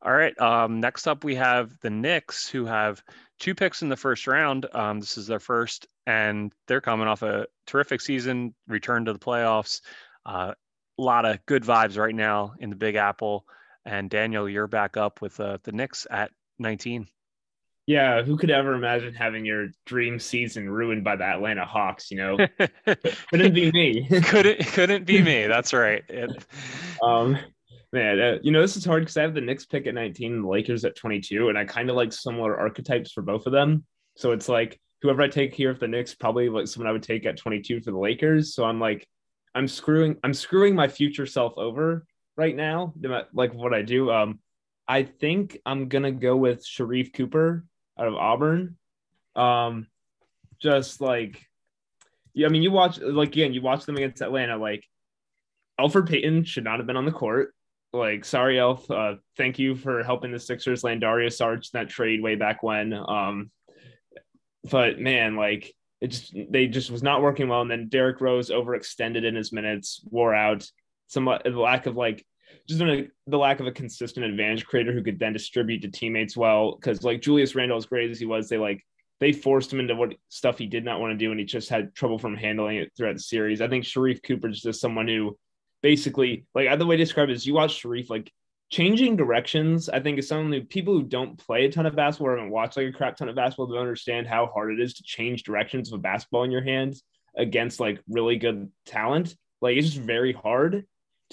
All right. Next up, we have the Knicks, who have two picks in the first round. This is their first, and they're coming off a terrific season, return to the playoffs. A lot of good vibes right now in the Big Apple. And Daniel, you're back up with the Knicks at 19. Yeah, who could ever imagine having your dream season ruined by the Atlanta Hawks, you know? Couldn't be me. Couldn't be me. That's right. Man, this is hard because I have the Knicks pick at 19 and the Lakers at 22, and I kind of like similar archetypes for both of them. So it's like whoever I take here, if the Knicks, probably like someone I would take at 22 for the Lakers. So I'm like, I'm screwing my future self over right now, like what I do. I think I'm going to go with Sharif Cooper out of Auburn. You watch them against Atlanta, like Elfrid Payton should not have been on the court. Like, sorry, Elf. Thank you for helping the Sixers land Darius Sarge in that trade way back when. But man, like they just was not working well. And then Derrick Rose overextended in his minutes, wore out. Somewhat the lack of a consistent advantage creator who could then distribute to teammates well. Because like Julius Randle, as great as he was, they forced him into what stuff he did not want to do, and he just had trouble from handling it throughout the series. I think Sharif Cooper is just someone who. Basically, like the way to describe it is you watch Sharif, like changing directions, I think is something that people who don't play a ton of basketball or haven't watched like a crap ton of basketball don't understand how hard it is to change directions of a basketball in your hands against like really good talent. Like it's just very hard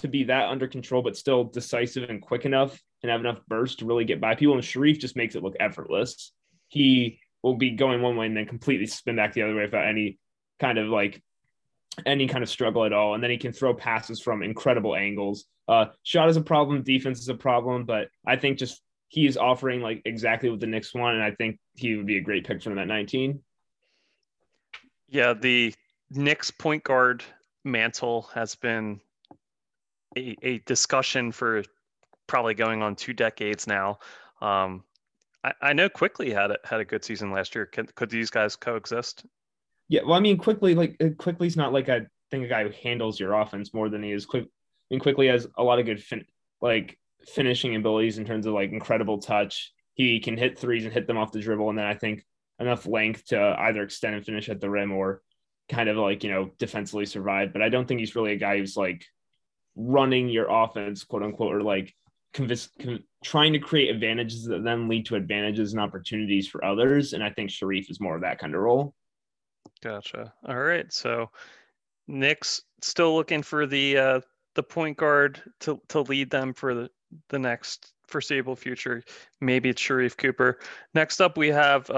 to be that under control, but still decisive and quick enough and have enough burst to really get by people. And Sharif just makes it look effortless. He will be going one way and then completely spin back the other way without any kind of struggle at all, and then he can throw passes from incredible angles. Shot is a problem, defense is a problem, but I think just he is offering like exactly what the Knicks want, and I think he would be a great pick for him at 19. Yeah, the Knicks point guard mantle has been a discussion for probably going on 2 decades now. I know Quickly had a good season last year. Could these guys coexist? Yeah, well, I mean, Quickly's not like a guy who handles your offense more than he is. Quickly has a lot of good finishing abilities in terms of like incredible touch. He can hit threes and hit them off the dribble, and then I think enough length to either extend and finish at the rim or kind of like defensively survive. But I don't think he's really a guy who's like running your offense, quote unquote, or like trying to create advantages that then lead to advantages and opportunities for others. And I think Sharif is more of that kind of role. Gotcha. All right. So Knicks still looking for the point guard to lead them for the next foreseeable future. Maybe it's Sharif Cooper. Next up, we have,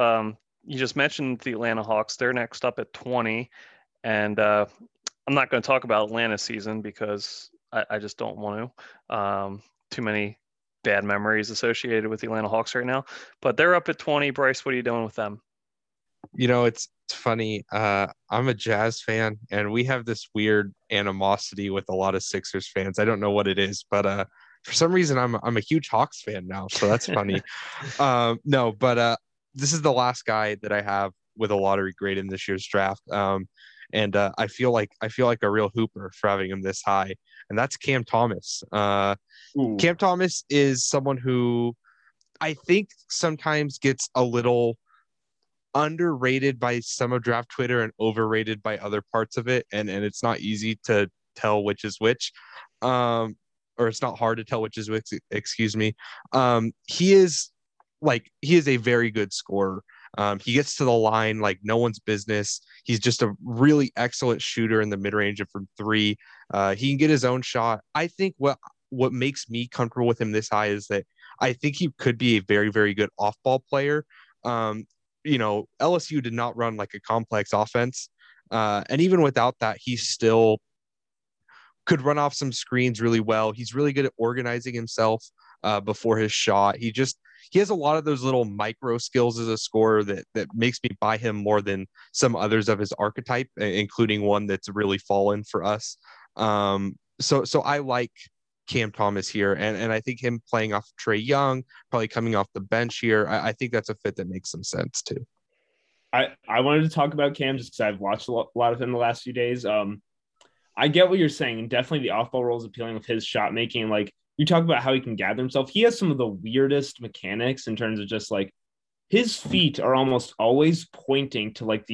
you just mentioned the Atlanta Hawks. They're next up at 20. And I'm not going to talk about Atlanta season because I just don't want to. Too many bad memories associated with the Atlanta Hawks right now. But they're up at 20. Bryce, what are you doing with them? It's funny. I'm a Jazz fan, and we have this weird animosity with a lot of Sixers fans. I don't know what it is, but for some reason, I'm a huge Hawks fan now, so that's funny. This is the last guy that I have with a lottery grade in this year's draft, and I feel like a real hooper for having him this high, and that's Cam Thomas. Cam Thomas is someone who I think sometimes gets a little underrated by some of draft Twitter and overrated by other parts of it. And it's not easy to tell which is which, or it's not hard to tell which is which, excuse me. He is a very good scorer. He gets to the line like no one's business. He's just a really excellent shooter in the mid range and from three. He can get his own shot. I think what makes me comfortable with him this high is that I think he could be a very, very good off ball player. LSU did not run like a complex offense. And even without that, he still could run off some screens really well. He's really good at organizing himself. before his shot. He has a lot of those little micro skills as a scorer that makes me buy him more than some others of his archetype, including one that's really fallen for us. So I like Cam Thomas here, and I think him playing off Trae Young, probably coming off the bench here, I think that's a fit that makes some sense too. I wanted to talk about Cam just because I've watched a lot of him the last few days. I get what you're saying, and definitely the off-ball role is appealing with his shot making. Like, you talk about how he can gather himself. He has some of the weirdest mechanics in terms of just like his feet are almost always pointing to like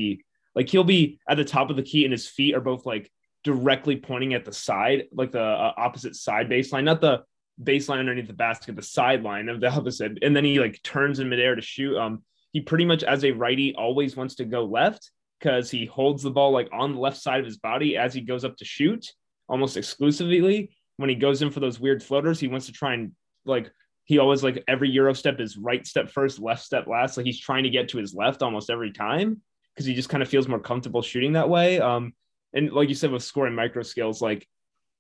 he'll be at the top of the key and his feet are both like directly pointing at the side, like the opposite side baseline, not the baseline underneath the basket, the sideline of the opposite. And then he like turns in midair to shoot. He pretty much as a righty always wants to go left because he holds the ball like on the left side of his body as he goes up to shoot almost exclusively. When he goes in for those weird floaters, he wants to try and like, he always like every Euro step is right step first, left step last. Like he's trying to get to his left almost every time because he just kind of feels more comfortable shooting that way. And like you said, with scoring micro skills, like,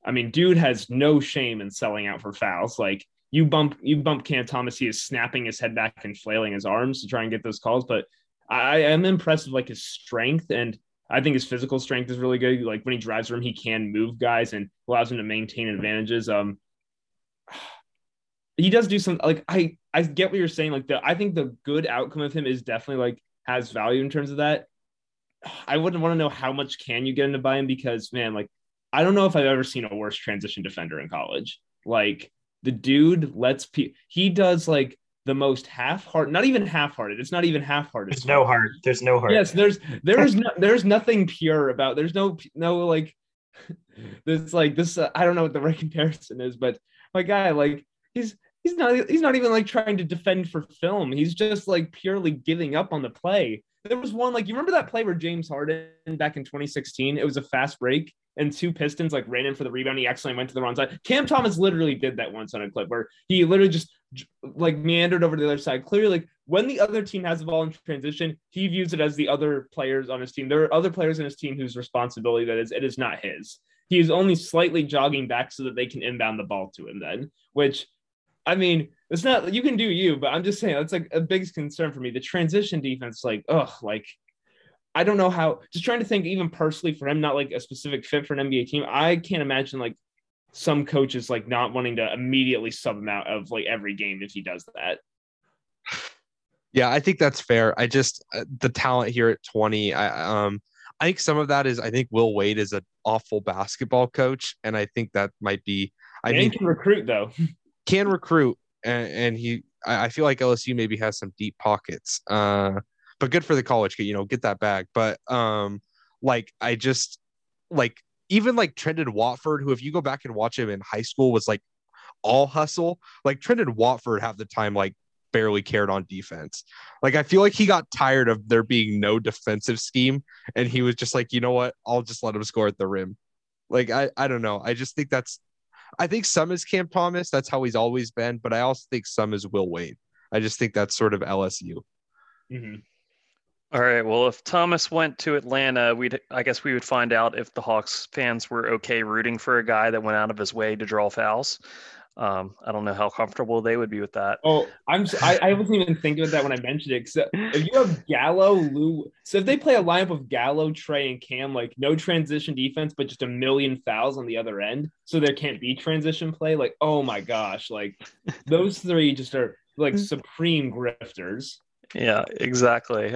I mean, dude has no shame in selling out for fouls. Like you bump Cam Thomas, he is snapping his head back and flailing his arms to try and get those calls. But I am impressed with like his strength, and I think his physical strength is really good. Like when he drives the rim, he can move guys and allows him to maintain advantages. He does do some, like, I get what you're saying. Like I think the good outcome of him is definitely like has value in terms of that. I wouldn't want to know how much can you get into buy him because, man, like, I don't know if I've ever seen a worse transition defender in college. Like the dude he does like the most half-hearted, not even half-hearted. It's not even half-hearted. There's no heart. There's no heart. Yes, there's nothing pure about. There's no like this like this. I don't know what the right comparison is, but my guy, like he's not even like trying to defend for film. He's just like purely giving up on the play. There was one like, you remember that play where James Harden back in 2016? It was a fast break and two Pistons like ran in for the rebound. He accidentally went to the wrong side. Cam Thomas literally did that once on a clip where he literally just like meandered over to the other side. Clearly, like when the other team has the ball in transition, he views it as the other players on his team. There are other players in his team whose responsibility that is. It is not his. He is only slightly jogging back so that they can inbound the ball to him then, which, I mean, it's not, you can do you, but I'm just saying that's like a big concern for me. The transition defense, like, oh, like, I don't know how, just trying to think even personally for him, not like a specific fit for an NBA team. I can't imagine like some coaches like not wanting to immediately sub him out of like every game if he does that. Yeah, I think that's fair. I just, the talent here at 20, I think some of that is, I think Will Wade is an awful basketball coach. And I think that might be, he can recruit though. Can recruit, and I feel like LSU maybe has some deep pockets, but good for the college kid, you know, get that bag. But like, I just like, even like Trendon Watford, who if you go back and watch him in high school was like all hustle, like Trendon Watford half the time, like barely cared on defense. Like, I feel like he got tired of there being no defensive scheme. And he was just like, you know what, I'll just let him score at the rim. Like, I don't know. I just think I think some is Cam Thomas. That's how he's always been. But I also think some is Will Wade. I just think that's sort of LSU. Mm-hmm. All right. Well, if Thomas went to Atlanta, we would find out if the Hawks fans were okay rooting for a guy that went out of his way to draw fouls. I don't know how comfortable they would be with that. Oh, I wasn't even thinking of that when I mentioned it. So if you have Gallo, Lou, so if they play a lineup of Gallo, Trey, and Cam, like no transition defense, but just a million fouls on the other end, so there can't be transition play. Like, oh my gosh, like those three just are like supreme grifters. Yeah, exactly.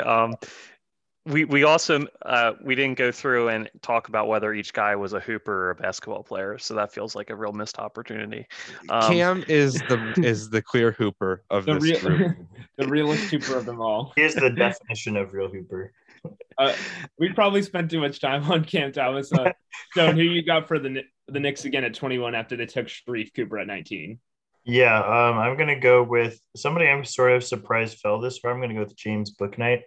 We also we didn't go through and talk about whether each guy was a hooper or a basketball player, so that feels like a real missed opportunity. Cam is the clear hooper of this group, the realest hooper of them all. Here's the definition of real hooper. We probably spent too much time on Cam Thomas. So who you got for the Knicks again at 21 after they took Sharif Cooper at 19? Yeah, I'm gonna go with somebody I'm sort of surprised fell this far. I'm gonna go with James Bouknight.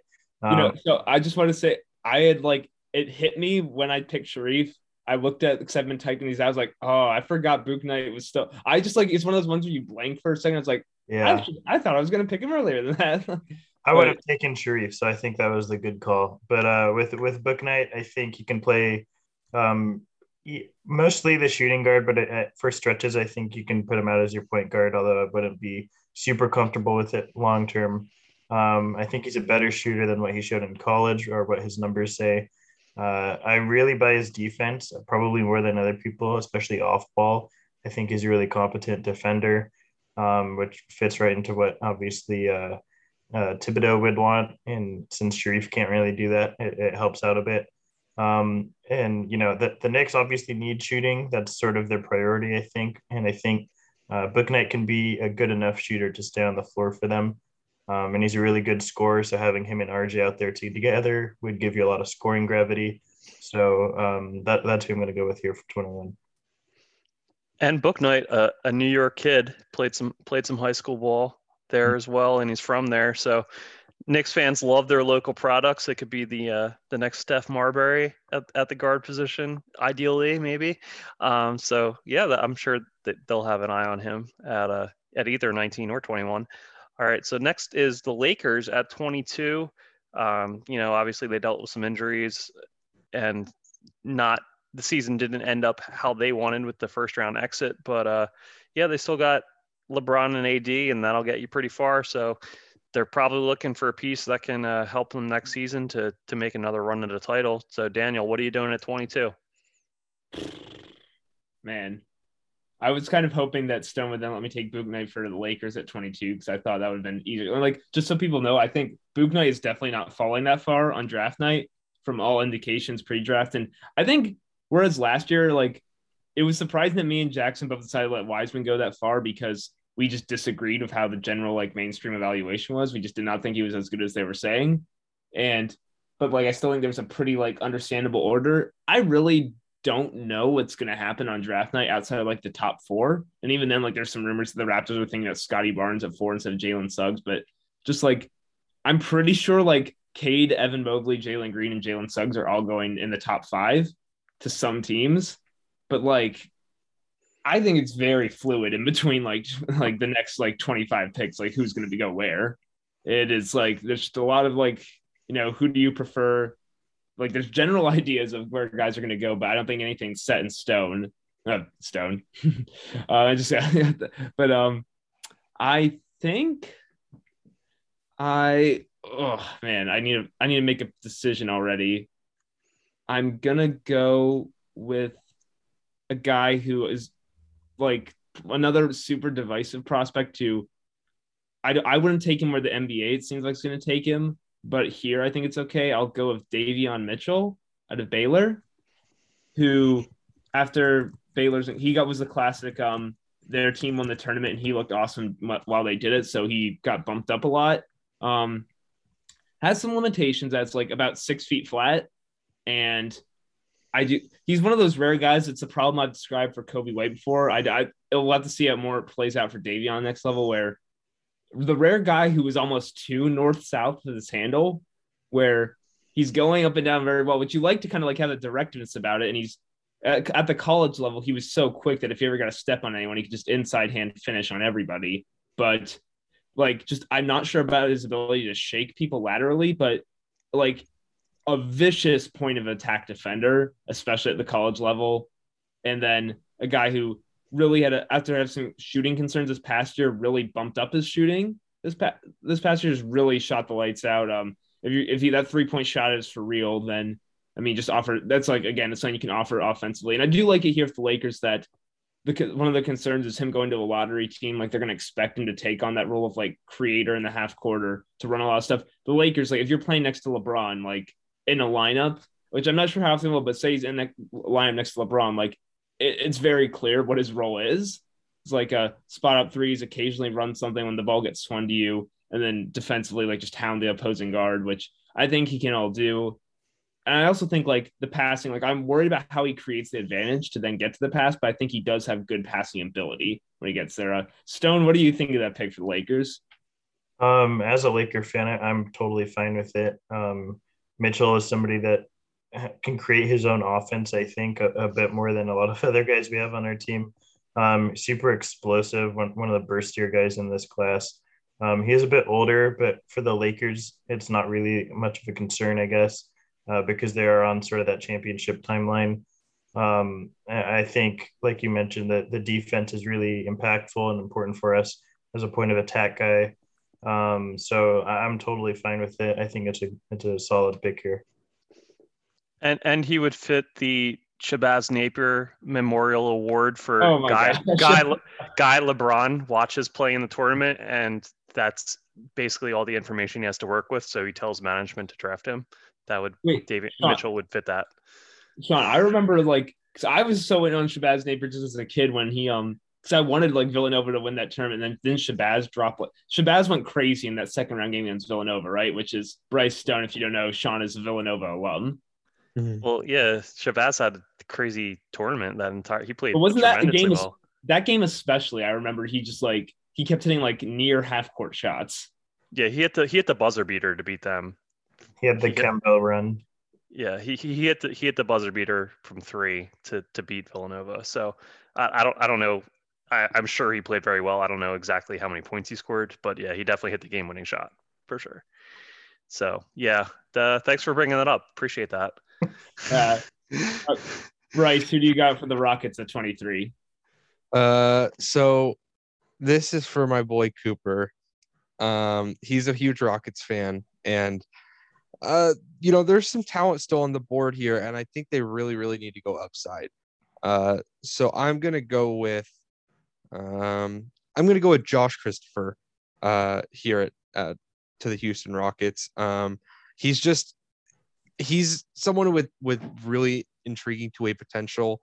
So I just want to say I had like, it hit me when I picked Sharif. I looked at, because I've been typing these out, I was like, oh, I forgot Bouknight was still, I just like, it's one of those ones where you blank for a second. I was like, yeah, I thought I was going to pick him earlier than that. I would have taken Sharif. So I think that was the good call. But with Bouknight, I think he can play mostly the shooting guard, but for stretches, I think you can put him out as your point guard, although I wouldn't be super comfortable with it long-term. I think he's a better shooter than what he showed in college or what his numbers say. I really buy his defense, probably more than other people, especially off ball. I think he's a really competent defender, which fits right into what obviously Thibodeau would want. And since Sharif can't really do that, it helps out a bit. And, you know, the Knicks obviously need shooting. That's sort of their priority, I think. And I think Bouknight can be a good enough shooter to stay on the floor for them. And he's a really good scorer, so having him and RJ out there together would give you a lot of scoring gravity. So that's who I'm going to go with here for 21. And Bouknight, a New York kid, played some high school ball there as well, and he's from there. So Knicks fans love their local products. It could be the next Steph Marbury at the guard position, ideally, maybe. So yeah, I'm sure that they'll have an eye on him at either 19 or 21. All right, so next is the Lakers at 22. You know, obviously they dealt with some injuries and the season didn't end up how they wanted with the first round exit. But yeah, they still got LeBron and AD, and that'll get you pretty far. So they're probably looking for a piece that can help them next season to make another run at the title. So Daniel, what are you doing at 22? Man. I was kind of hoping that Stone would then let me take Bouknight for the Lakers at 22 because I thought that would have been easier. Like, just so people know, I think Bouknight is definitely not falling that far on draft night from all indications pre-draft. And I think whereas last year, like, it was surprising that me and Jackson both decided to let Wiseman go that far because we just disagreed with how the general, like, mainstream evaluation was. We just did not think he was as good as they were saying. But, like, I still think there was a pretty, like, understandable order. I really don't know what's going to happen on draft night outside of like the top four. And even then, like there's some rumors that the Raptors were thinking that Scotty Barnes at 4 instead of Jalen Suggs, but just like, I'm pretty sure like Cade, Evan Mobley, Jalen Green, and Jalen Suggs are all going in the top 5 to some teams. But like, I think it's very fluid in between like the next like 25 picks, like who's going to go where. It is like, there's just a lot of like, you know, who do you prefer? Like there's general ideas of where guys are going to go, but I don't think anything's set in stone. I think I need to make a decision already. I'm gonna go with a guy who is like another super divisive prospect too. I wouldn't take him where the NBA it seems like it's gonna take him. But here, I think it's okay. I'll go with Davion Mitchell out of Baylor, who after Baylor's was the classic. Their team won the tournament, and he looked awesome while they did it, so he got bumped up a lot. Has some limitations. That's like about 6 feet flat, and he's one of those rare guys. It's a problem I've described for Kobe White before. We'll have to see how more it plays out for Davion next level, where the rare guy who was almost too north-south with his handle, where he's going up and down very well, which you like to kind of like have a directness about it. And he's at the college level, he was so quick that if he ever got a step on anyone, he could just inside hand finish on everybody. But like, just, I'm not sure about his ability to shake people laterally, but like a vicious point of attack defender, especially at the college level. And then a guy who really after having some shooting concerns this past year, really bumped up his shooting. This past year has really shot the lights out. If that 3-point shot is for real, then I mean, just offer. That's like again, it's something you can offer offensively. And I do like it here for the Lakers that one of the concerns is him going to a lottery team. Like they're going to expect him to take on that role of like creator in the half quarter to run a lot of stuff. The Lakers, like if you're playing next to LeBron, like in a lineup, which I'm not sure how often will, but say he's in that lineup next to LeBron, like. It's very clear what his role is. It's like a spot up threes, occasionally run something when the ball gets swung to you, and then defensively, like just hound the opposing guard, which I think he can all do. And I also think like the passing, like I'm worried about how he creates the advantage to then get to the pass, but I think he does have good passing ability when he gets there. Stone, what do you think of that pick for the Lakers? As a Laker fan, I'm totally fine with it. Mitchell is somebody that can create his own offense, I think, a bit more than a lot of other guys we have on our team. Super explosive, one of the burstier guys in this class. He is a bit older, but for the Lakers, it's not really much of a concern, I guess, because they are on sort of that championship timeline. I think, like you mentioned, that the defense is really impactful and important for us as a point of attack guy. So I'm totally fine with it. I think it's a solid pick here. And he would fit the Shabazz Napier Memorial Award for Guy LeBron watches play in the tournament, and that's basically all the information he has to work with. So he tells management to draft him. That would Mitchell would fit that. Sean, I remember because I was so in on Shabazz Napier just as a kid when he because I wanted Villanova to win that tournament, and then Shabazz Shabazz went crazy in that second round game against Villanova, right? Which is Bryce Stone. If you don't know, Sean is a Villanova alum. Mm-hmm. Well, yeah, Shabazz had a crazy tournament that entire. He played. But wasn't that a game? Well. That game especially, I remember he just he kept hitting near half court shots. Yeah, he hit the buzzer beater to beat them. He had the Kemba run. Yeah, he hit the buzzer beater from three to beat Villanova. So I don't know. I'm sure he played very well. I don't know exactly how many points he scored, but yeah, he definitely hit the game winning shot for sure. So yeah, thanks for bringing that up. Appreciate that. Bryce, who do you got for the Rockets at 23? So this is for my boy Cooper. He's a huge Rockets fan, and there's some talent still on the board here, and I think they really, really need to go upside. So I'm going to go with Josh Christopher here to the Houston Rockets. He's someone with really intriguing two-way potential.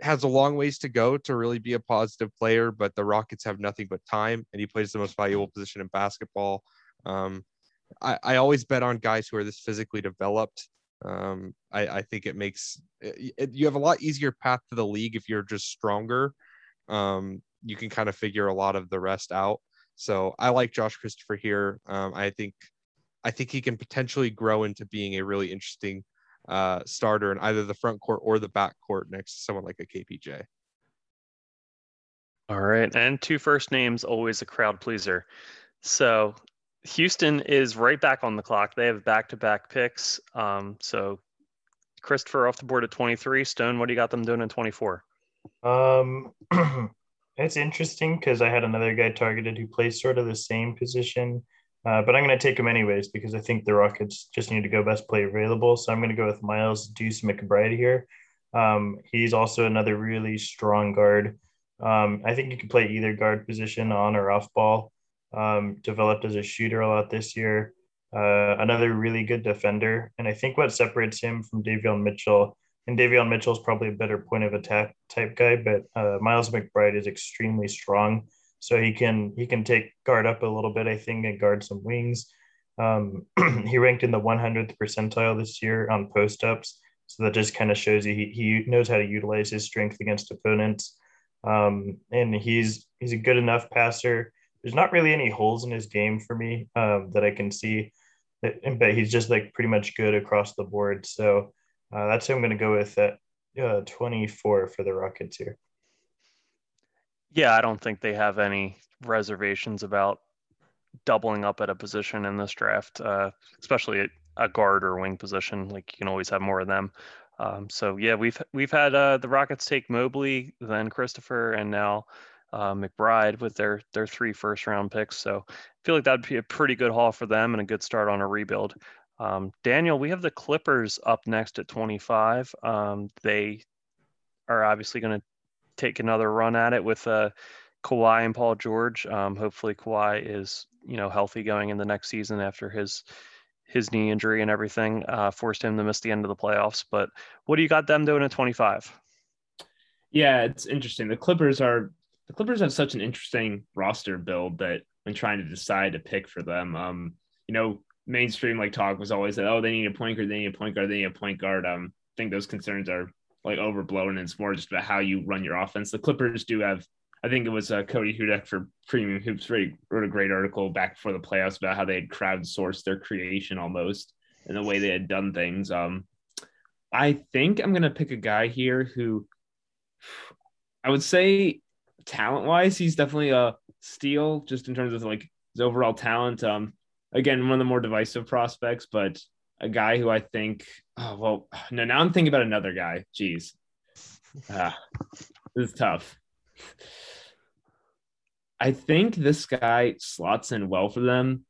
Has a long ways to go to really be a positive player, but the Rockets have nothing but time, and he plays the most valuable position in basketball. I always bet on guys who are this physically developed. I think it makes – you have a lot easier path to the league if you're just stronger. You can kind of figure a lot of the rest out. So I like Josh Christopher here. I think he can potentially grow into being a really interesting starter in either the front court or the back court next to someone like a KPJ. All right. And two first names, always a crowd pleaser. So Houston is right back on the clock. They have back-to-back picks. So Christopher off the board at 23. Stone, what do you got them doing at 24? It's interesting because I had another guy targeted who plays sort of the same position. But I'm going to take him anyways because I think the Rockets just need to go best player available. So I'm going to go with Miles Deuce McBride here. He's also another really strong guard. I think you can play either guard position on or off ball. Developed as a shooter a lot this year. Another really good defender. And I think what separates him from Davion Mitchell, and Davion Mitchell is probably a better point of attack type guy, but Miles McBride is extremely strong. So he can take guard up a little bit, I think, and guard some wings. He ranked in the 100th percentile this year on post-ups. So that just kind of shows you he knows how to utilize his strength against opponents. And he's a good enough passer. There's not really any holes in his game for me that I can see. But he's just pretty much good across the board. So that's who I'm going to go with at 24 for the Rockets here. Yeah, I don't think they have any reservations about doubling up at a position in this draft, especially a guard or wing position. You can always have more of them. We've had the Rockets take Mobley, then Christopher, and now McBride with their three first round picks. So I feel like that'd be a pretty good haul for them and a good start on a rebuild. Daniel, we have the Clippers up next at 25. They are obviously going to take another run at it with Kawhi and Paul George. Hopefully Kawhi is healthy going in the next season after his knee injury and everything forced him to miss the end of the playoffs. But what do you got them doing at 25? Yeah, it's interesting. The Clippers have such an interesting roster build that when trying to decide a pick for them, mainstream talk was always that they need a point guard, they need a point guard. I think those concerns are overblown, and it's more just about how you run your offense. The Clippers do have, I think it was Cody Hudak for Premium Hoops wrote a great article back before the playoffs about how they had crowdsourced their creation almost and the way they had done things. I think I'm going to pick a guy here who I would say talent-wise, he's definitely a steal just in terms of his overall talent. Again, one of the more divisive prospects, but a guy who I think Oh, well, no, now I'm thinking about another guy. Jeez. This is tough. I think this guy slots in well for them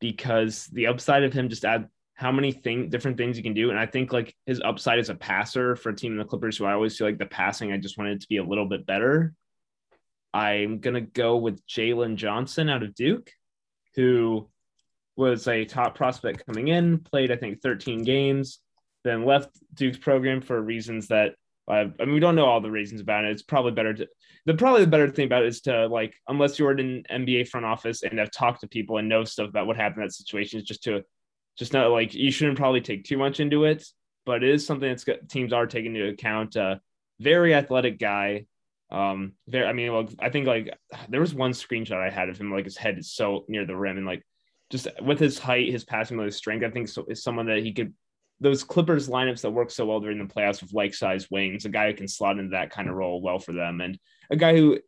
because the upside of him, just add how many different things he can do. And I think like his upside as a passer for a team in the Clippers, who I always feel like the passing, I just wanted it to be a little bit better. I'm going to go with Jalen Johnson out of Duke, who was a top prospect coming in, played, I think, 13 games, then left Duke's program for reasons that, I mean, we don't know all the reasons about it. It's probably better to, the better thing about it is to, like, unless you're in an NBA front office and have talked to people and know stuff about what happened in that situation, is just to, just not like, you shouldn't probably take too much into it, but it is something that's got, teams are taking into account. Very athletic guy. I mean, like, I think like there was one screenshot I had of him, like his head is so near the rim, and like just with his height, his passing, his strength, I think so, is someone that he could, those Clippers lineups that work so well during the playoffs with like size wings, a guy who can slot into that kind of role well for them. And a guy who,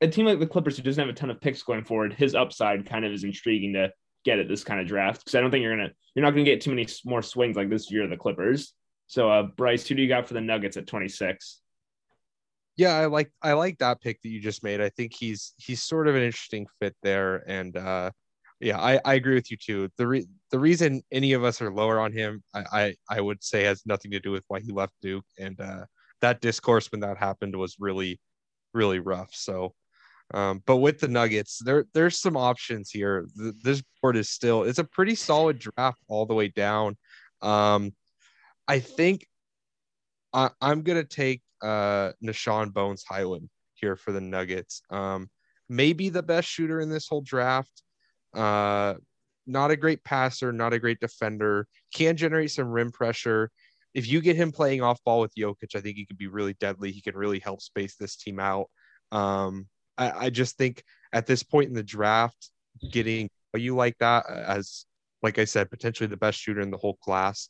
a team like the Clippers who doesn't have a ton of picks going forward, his upside kind of is intriguing to get at this kind of draft. Cause I don't think you're not going to get too many more swings like this year of the Clippers. So Bryce, who do you got for the Nuggets at 26? Yeah, I like that pick that you just made. I think he's sort of an interesting fit there, and yeah, I agree with you too. The reason any of us are lower on him, I would say, has nothing to do with why he left Duke, and that discourse when that happened was really, really rough. So, but with the Nuggets, there's some options here. This board is still, it's a pretty solid draft all the way down. I think I'm gonna take Nishawn Bones Highland here for the Nuggets. Maybe the best shooter in this whole draft. Not a great passer, not a great defender, can generate some rim pressure. If you get him playing off ball with Jokic, I think he could be really deadly. He can really help space this team out. I just think at this point in the draft, getting you like that as, like I said, potentially the best shooter in the whole class,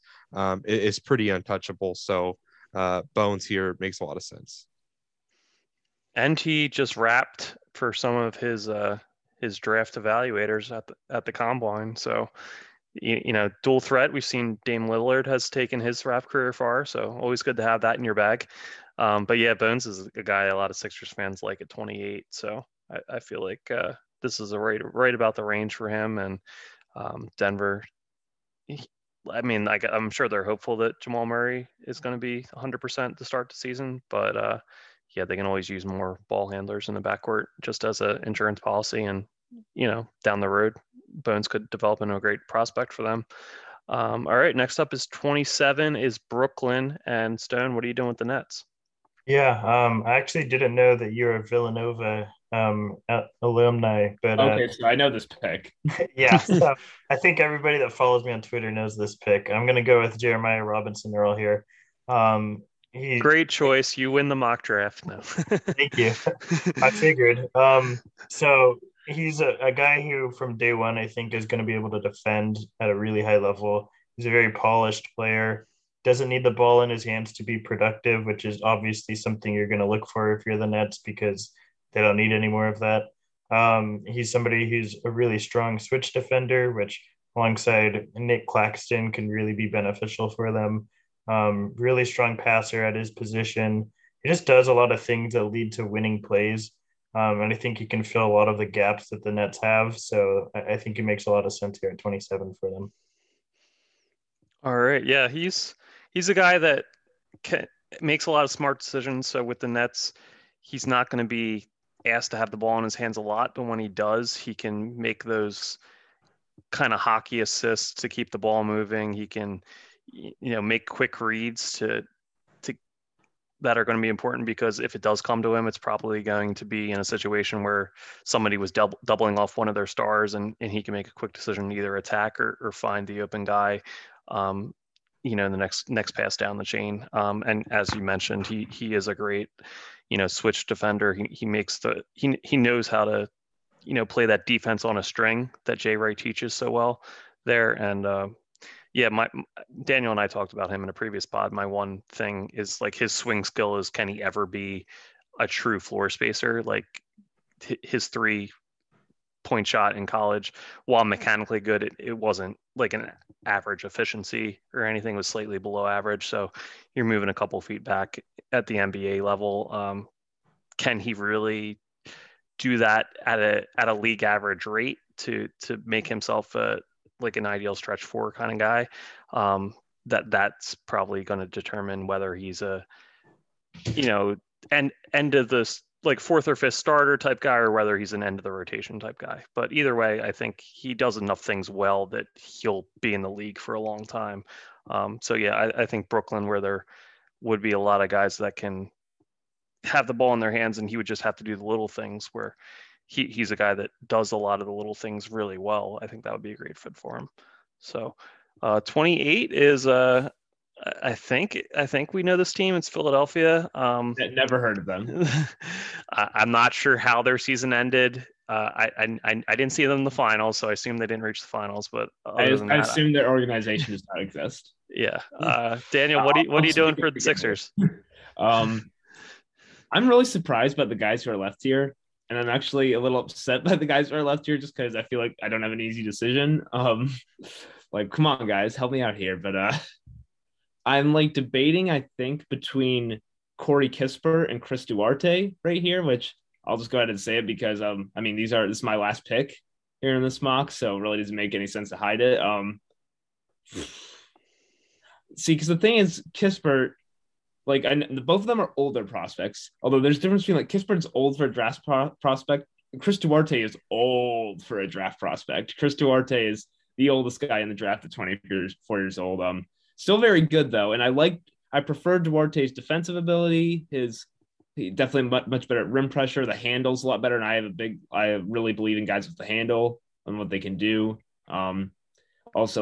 is pretty untouchable. So Bones here makes a lot of sense. And he just wrapped for some of his draft evaluators at the combine. So, you know, dual threat. We've seen Dame Lillard has taken his rap career far, so always good to have that in your bag. But yeah, Bones is a guy a lot of Sixers fans like at 28. So I feel like this is a right about the range for him. And Denver, I mean, I'm sure they're hopeful that Jamal Murray is going to be 100% to start the season, but yeah, they can always use more ball handlers in the backcourt just as an insurance policy. And, you know, down the road, Bones could develop into a great prospect for them. All right, next up is 27 is Brooklyn. And Stone, what are you doing with the Nets? Yeah, I actually didn't know that you're a Villanova alumni, but okay, so I know this pick. Yeah, so I think everybody that follows me on Twitter knows this pick. I'm going to go with Jeremiah Robinson Earl here. Great choice. You win the mock draft. No. Thank you. I figured. So he's a guy who from day one, I think, is going to be able to defend at a really high level. He's a very polished player. Doesn't need the ball in his hands to be productive, which is obviously something you're going to look for if you're the Nets, because they don't need any more of that. He's somebody who's a really strong switch defender, which alongside Nick Claxton can really be beneficial for them. Really strong passer at his position. He just does a lot of things that lead to winning plays. And I think he can fill a lot of the gaps that the Nets have. So I think it makes a lot of sense here at 27 for them. All right. Yeah. He's a guy that makes a lot of smart decisions. So with the Nets, he's not going to be asked to have the ball in his hands a lot, but when he does, he can make those kind of hockey assists to keep the ball moving. He can, you know, make quick reads to that are going to be important, because if it does come to him, it's probably going to be in a situation where somebody was doubling off one of their stars, and he can make a quick decision, either attack or find the open guy, you know, in the next pass down the chain. And as you mentioned, he is a great, you know, switch defender. He knows how to, you know, play that defense on a string that Jay Wright teaches so well there. And, yeah, Daniel and I talked about him in a previous pod. My one thing is, like, his swing skill is, can he ever be a true floor spacer? Like, his three point shot in college. While mechanically good, it wasn't like an average efficiency or anything, was slightly below average. So you're moving a couple feet back at the NBA level. Can he really do that at a league average rate to make himself like an ideal stretch four kind of guy? That's probably going to determine whether he's a, end of this, like fourth or fifth starter type guy, or whether he's an end of the rotation type guy. But either way, I think he does enough things well that he'll be in the league for a long time. I think Brooklyn, where there would be a lot of guys that can have the ball in their hands and he would just have to do the little things, where he's a guy that does a lot of the little things really well. I think that would be a great fit for him. So 28 is I think we know this team. It's Philadelphia. Never heard of them. I'm not sure how their season ended. I didn't see them in the finals, so I assume they didn't reach the finals. But I assume their organization does not exist. Yeah. Daniel, what are you doing for the Sixers? I'm really surprised by the guys who are left here, and I'm actually a little upset by the guys who are left here, just because I feel like I don't have an easy decision. Like, come on, guys, help me out here. But I'm like debating, I think, between Corey Kispert and Chris Duarte right here, which I'll just go ahead and say it because, this is my last pick here in this mock, so it really doesn't make any sense to hide it. Because the thing is, Kispert, like, both of them are older prospects, although there's a difference between, like, Kispert's old for a draft prospect. Chris Duarte is old for a draft prospect. Chris Duarte is the oldest guy in the draft at 24 years old. Still very good, though, and I prefer Duarte's defensive ability. He definitely much better at rim pressure. The handle's a lot better, and I really believe in guys with the handle and what they can do. I just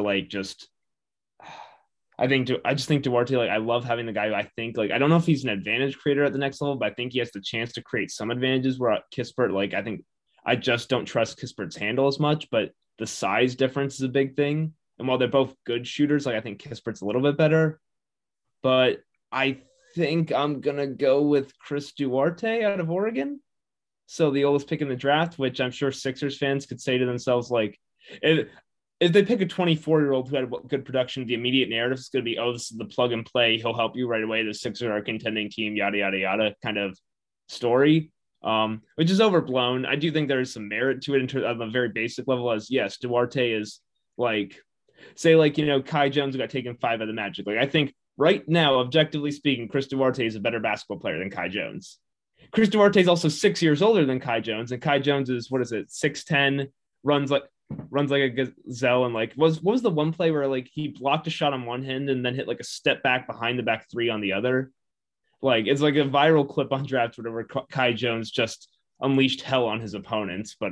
think Duarte, like, I love having the guy who I think, like, I don't know if he's an advantage creator at the next level, but I think he has the chance to create some advantages, where Kispert, like, I think I just don't trust Kispert's handle as much, but the size difference is a big thing. And while they're both good shooters, like, I think Kispert's a little bit better, but I think I'm going to go with Chris Duarte out of Oregon. So the oldest pick in the draft, which I'm sure Sixers fans could say to themselves, like, if they pick a 24-year-old who had good production, the immediate narrative is going to be, oh, this is the plug and play. He'll help you right away. The Sixers are a contending team, yada, yada, yada kind of story. Which is overblown. I do think there is some merit to it on the very basic level, as yes, Duarte is like, say, like, Kai Jones got taken 5 of the Magic. Like, I think right now, objectively speaking, Chris Duarte is a better basketball player than Kai Jones. Chris Duarte is also 6 years older than Kai Jones, and Kai Jones is, 6'10", runs like a gazelle, and like, what was the one play where, like, he blocked a shot on one hand and then hit like a step back behind the back three on the other? Like, it's like a viral clip on draft, whatever. Kai Jones just unleashed hell on his opponents. But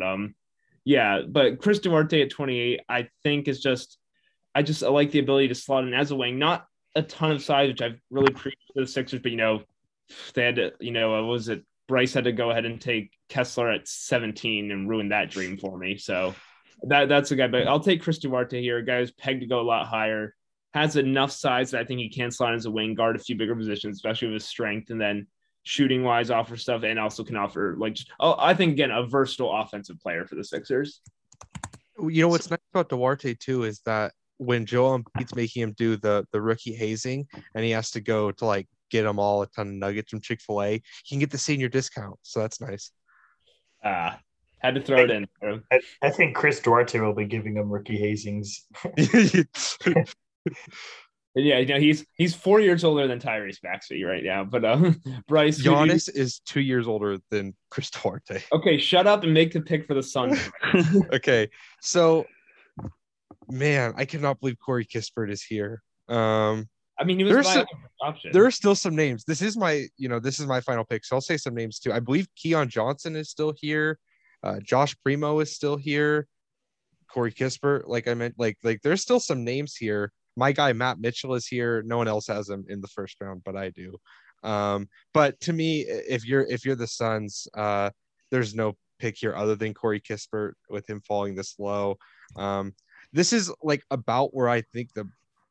but Chris Duarte at 28, I think is just, I like the ability to slot in as a wing, not a ton of size, which I've really preached to the Sixers, but they had to, Bryce had to go ahead and take Kessler at 17 and ruin that dream for me. So that's a guy, but I'll take Chris Duarte here. A guy who's pegged to go a lot higher, has enough size that I think he can slot as a wing, guard a few bigger positions, especially with his strength, and then shooting wise offer stuff, and also can offer, like, I think, again, a versatile offensive player for the Sixers. What's nice about Duarte too is that when Joel Embiid's making him do the rookie hazing and he has to go to, like, get them all a ton of nuggets from Chick-fil-A, he can get the senior discount. So that's nice. Had to throw it in. I think Chris Duarte will be giving him rookie hazings. Yeah, he's 4 years older than Tyrese Maxey right now. But Bryce, Giannis is 2 years older than Chris Duarte. Okay, shut up and make the pick for the Suns. Okay, so, man, I cannot believe Corey Kispert is here. He was my option. There are still some names. This is my final pick, so I'll say some names too. I believe Keon Johnson is still here. Josh Primo is still here. Corey Kispert, like I meant, like there's still some names here. My guy Matt Mitchell is here. No one else has him in the first round, but I do. But to me, if you're the Suns, there's no pick here other than Corey Kispert, with him falling this low. This is like about where I think the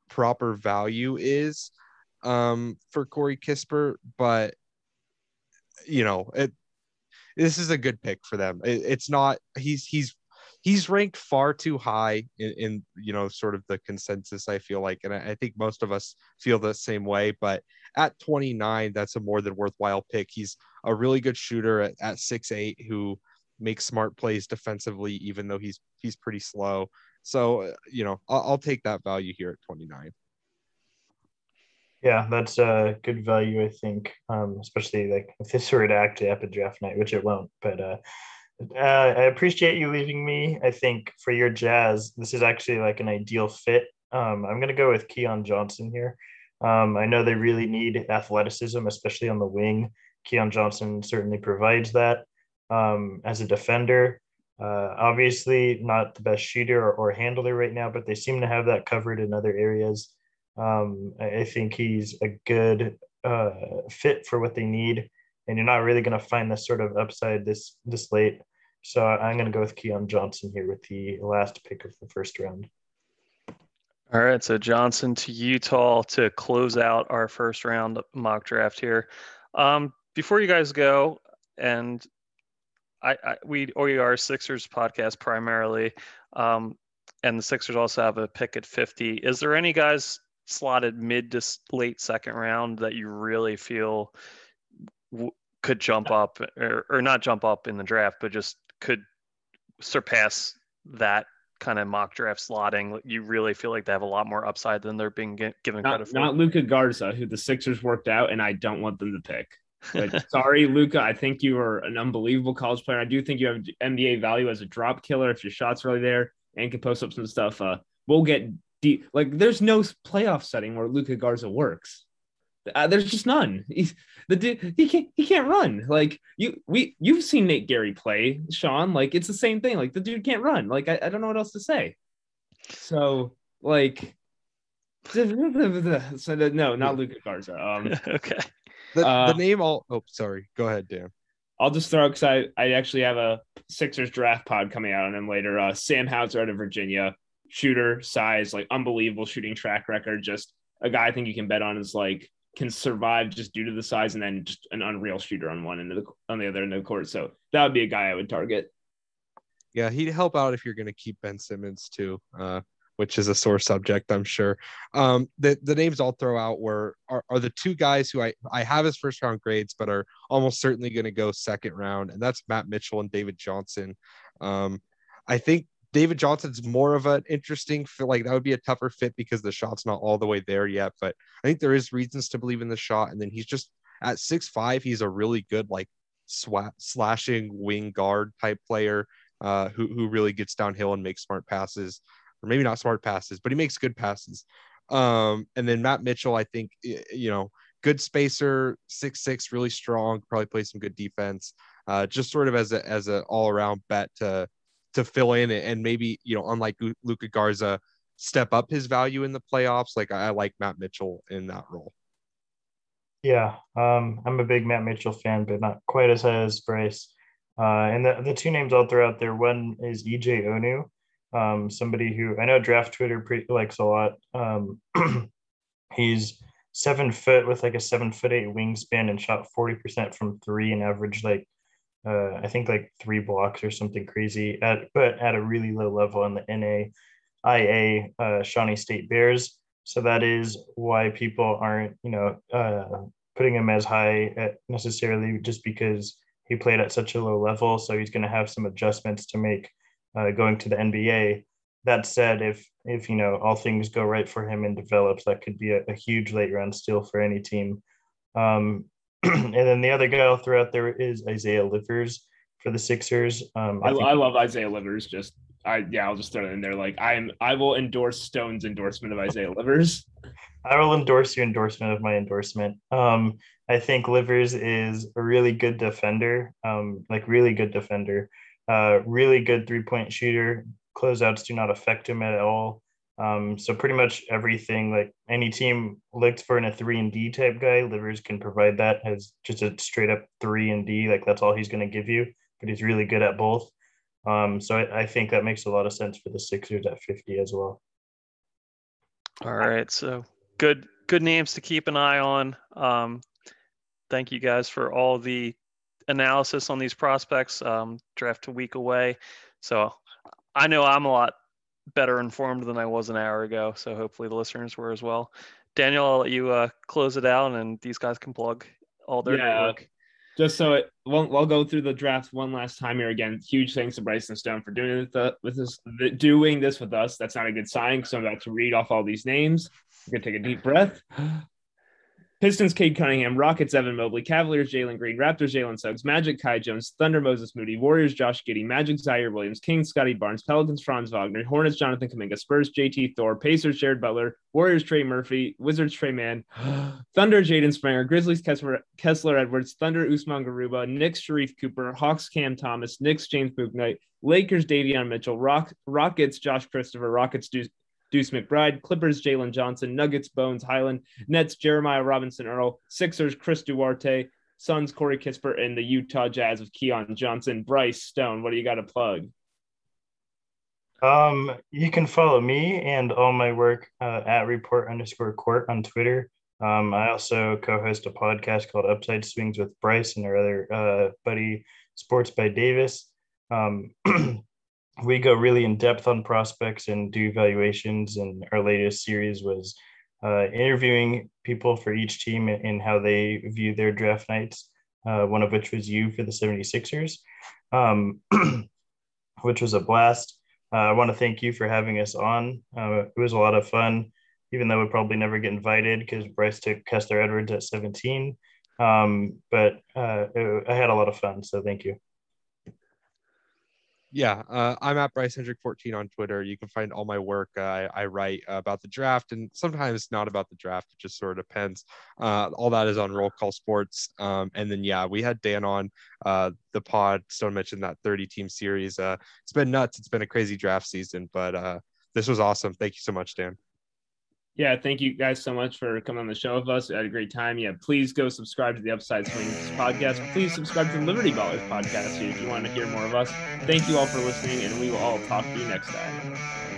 proper value is for Corey Kispert, but this is a good pick for them. It's not he's he's ranked far too high in you know, sort of the consensus, I feel like. And I think most of us feel the same way. But at 29, that's a more than worthwhile pick. He's a really good shooter at 6'8", who makes smart plays defensively, even though he's pretty slow. So, you know, I'll take that value here at 29. Yeah, that's a good value, I think, especially like if this were to actually happen draft night, which it won't. But I appreciate you leaving me. I think for your Jazz, this is actually like an ideal fit. I'm going to go with Keon Johnson here. I know they really need athleticism, especially on the wing. Keon Johnson certainly provides that as a defender. Obviously not the best shooter or handler right now, but they seem to have that covered in other areas. I think he's a good fit for what they need, and you're not really going to find this sort of upside this late. So I'm going to go with Keon Johnson here with the last pick of the first round. All right, so Johnson to Utah to close out our first round mock draft here. Before you guys go, and we are a Sixers podcast primarily, and the Sixers also have a pick at 50. Is there any guys slotted mid to late second round that you really feel could jump up or not jump up in the draft, but just could surpass that kind of mock draft slotting? You really feel like they have a lot more upside than they're being given credit for? Not Luka Garza, who the Sixers worked out, and I don't want them to pick. But sorry, Luka, I think you are an unbelievable college player. I do think you have NBA value as a drop killer if your shot's really there and can post up some stuff. We'll get deep. Like, there's no playoff setting where Luka Garza works. There's just none. He can't run. Like you've seen Nate Gary play, Sean. Like, it's the same thing. Like, the dude can't run. Like, I don't know what else to say. So like, so no, not Luka Garza. Okay. The name all. Oh, sorry. Go ahead, Dan. I'll just throw because I actually have a Sixers draft pod coming out on him later. Sam Hauser out of Virginia, shooter, size, like unbelievable shooting track record. Just a guy I think you can bet on is like can survive just due to the size, and then just an unreal shooter on one end of on the other end of the court. So that would be a guy I would target. Yeah, he'd help out if you're going to keep Ben Simmons too, which is a sore subject, I'm sure. The names I'll throw out are the two guys who I have as first round grades, but are almost certainly going to go second round. And that's Matt Mitchell and David Johnson. I think David Johnson's more of an interesting fit. Like, that would be a tougher fit because the shot's not all the way there yet, but I think there is reasons to believe in the shot. And then he's just at 6'5", he's a really good, like slashing wing guard type player who really gets downhill and makes smart passes. Or maybe not smart passes, but he makes good passes. And then Matt Mitchell, I think, you know, good spacer, 6'6", really strong, probably plays some good defense. Just sort of as an all around bet to fill in and maybe, you know, unlike Luka Garza, step up his value in the playoffs. Like, I like Matt Mitchell in that role. Yeah, I'm a big Matt Mitchell fan, but not quite as high as Bryce. And the two names I'll throw out there. One is EJ Onu. Somebody who I know draft Twitter likes a lot. He's 7 foot with like a 7'8" wingspan and shot 40% from three and averaged like I think like 3 blocks or something crazy but at a really low level on the NAIA Shawnee State Bears. So that is why people aren't, you know, putting him as high at necessarily, just because he played at such a low level. So he's going to have some adjustments to make going to the NBA. That said, if you know, all things go right for him and develops, that could be a huge late round steal for any team. And then the other guy I'll throw out there is Isaiah Livers for the Sixers. I love Isaiah Livers. I'll just throw it in there. Like, I will endorse Stone's endorsement of Isaiah Livers. I will endorse your endorsement of my endorsement. I think Livers is a really good defender. Really good defender. Really good three-point shooter. Closeouts do not affect him at all. So pretty much everything, like any team looked for in a 3-and-D type guy, Livers can provide that as just a straight-up 3-and-D. Like, that's all he's going to give you, but he's really good at both. So I think that makes a lot of sense for the Sixers at 50 as well. All right, so good names to keep an eye on. Thank you guys for all the analysis on these prospects. Draft a week away, so I know I'm a lot better informed than I was an hour ago, so hopefully the listeners were as well. Daniel, I'll let you close it out, and these guys can plug all their work. Just so it won't, we'll go through the draft one last time here again. Huge thanks to Bryce and Stone for doing it with us. Doing this with us. That's not a good sign because I'm about to read off all these names. I'm gonna take a deep breath. Pistons, Cade Cunningham. Rockets, Evan Mobley. Cavaliers, Jalen Green. Raptors, Jalen Suggs. Magic, Kai Jones. Thunder, Moses Moody. Warriors, Josh Giddey. Magic, Zaire Williams. Kings, Scotty Barnes. Pelicans, Franz Wagner. Hornets, Jonathan Kuminga. Spurs, JT Thor. Pacers, Jared Butler. Warriors, Trey Murphy. Wizards, Trey Mann. Thunder, Jaden Springer. Grizzlies, Kessler Edwards. Thunder, Usman Garuba. Knicks, Sharif Cooper. Hawks, Cam Thomas. Knicks, James Bouknight. Lakers, Davion Mitchell. Rockets, Josh Christopher. Rockets, Deuce McBride. Clippers, Jalen Johnson. Nuggets, Bones Highland. Nets, Jeremiah Robinson Earl. Sixers, Chris Duarte. Suns, Corey Kispert, and the Utah Jazz of Keon Johnson. Bryce, Stone, what do you got to plug? You can follow me and all my work at report_court on Twitter. I also co-host a podcast called Upside Swings with Bryce and our other buddy Sports by Davis. We go really in depth on prospects and do evaluations, and our latest series was interviewing people for each team and how they view their draft nights, one of which was you for the 76ers, which was a blast. I want to thank you for having us on. It was a lot of fun, even though we'll probably never get invited because Bryce took Kessler Edwards at 17. I had a lot of fun, so thank you. Yeah, I'm at Bryce Hendrick 14 on Twitter. You can find all my work. I write about the draft and sometimes not about the draft. It just sort of depends. All that is on Roll Call Sports. And then, yeah, we had Dan on the pod. Stone mentioned that 30-team series. It's been nuts. It's been a crazy draft season, but this was awesome. Thank you so much, Dan. Yeah, thank you guys so much for coming on the show with us. We had a great time. Yeah, please go subscribe to the Upside Swings podcast. Please subscribe to the Liberty Ballers podcast if you want to hear more of us. Thank you all for listening, and we will all talk to you next time.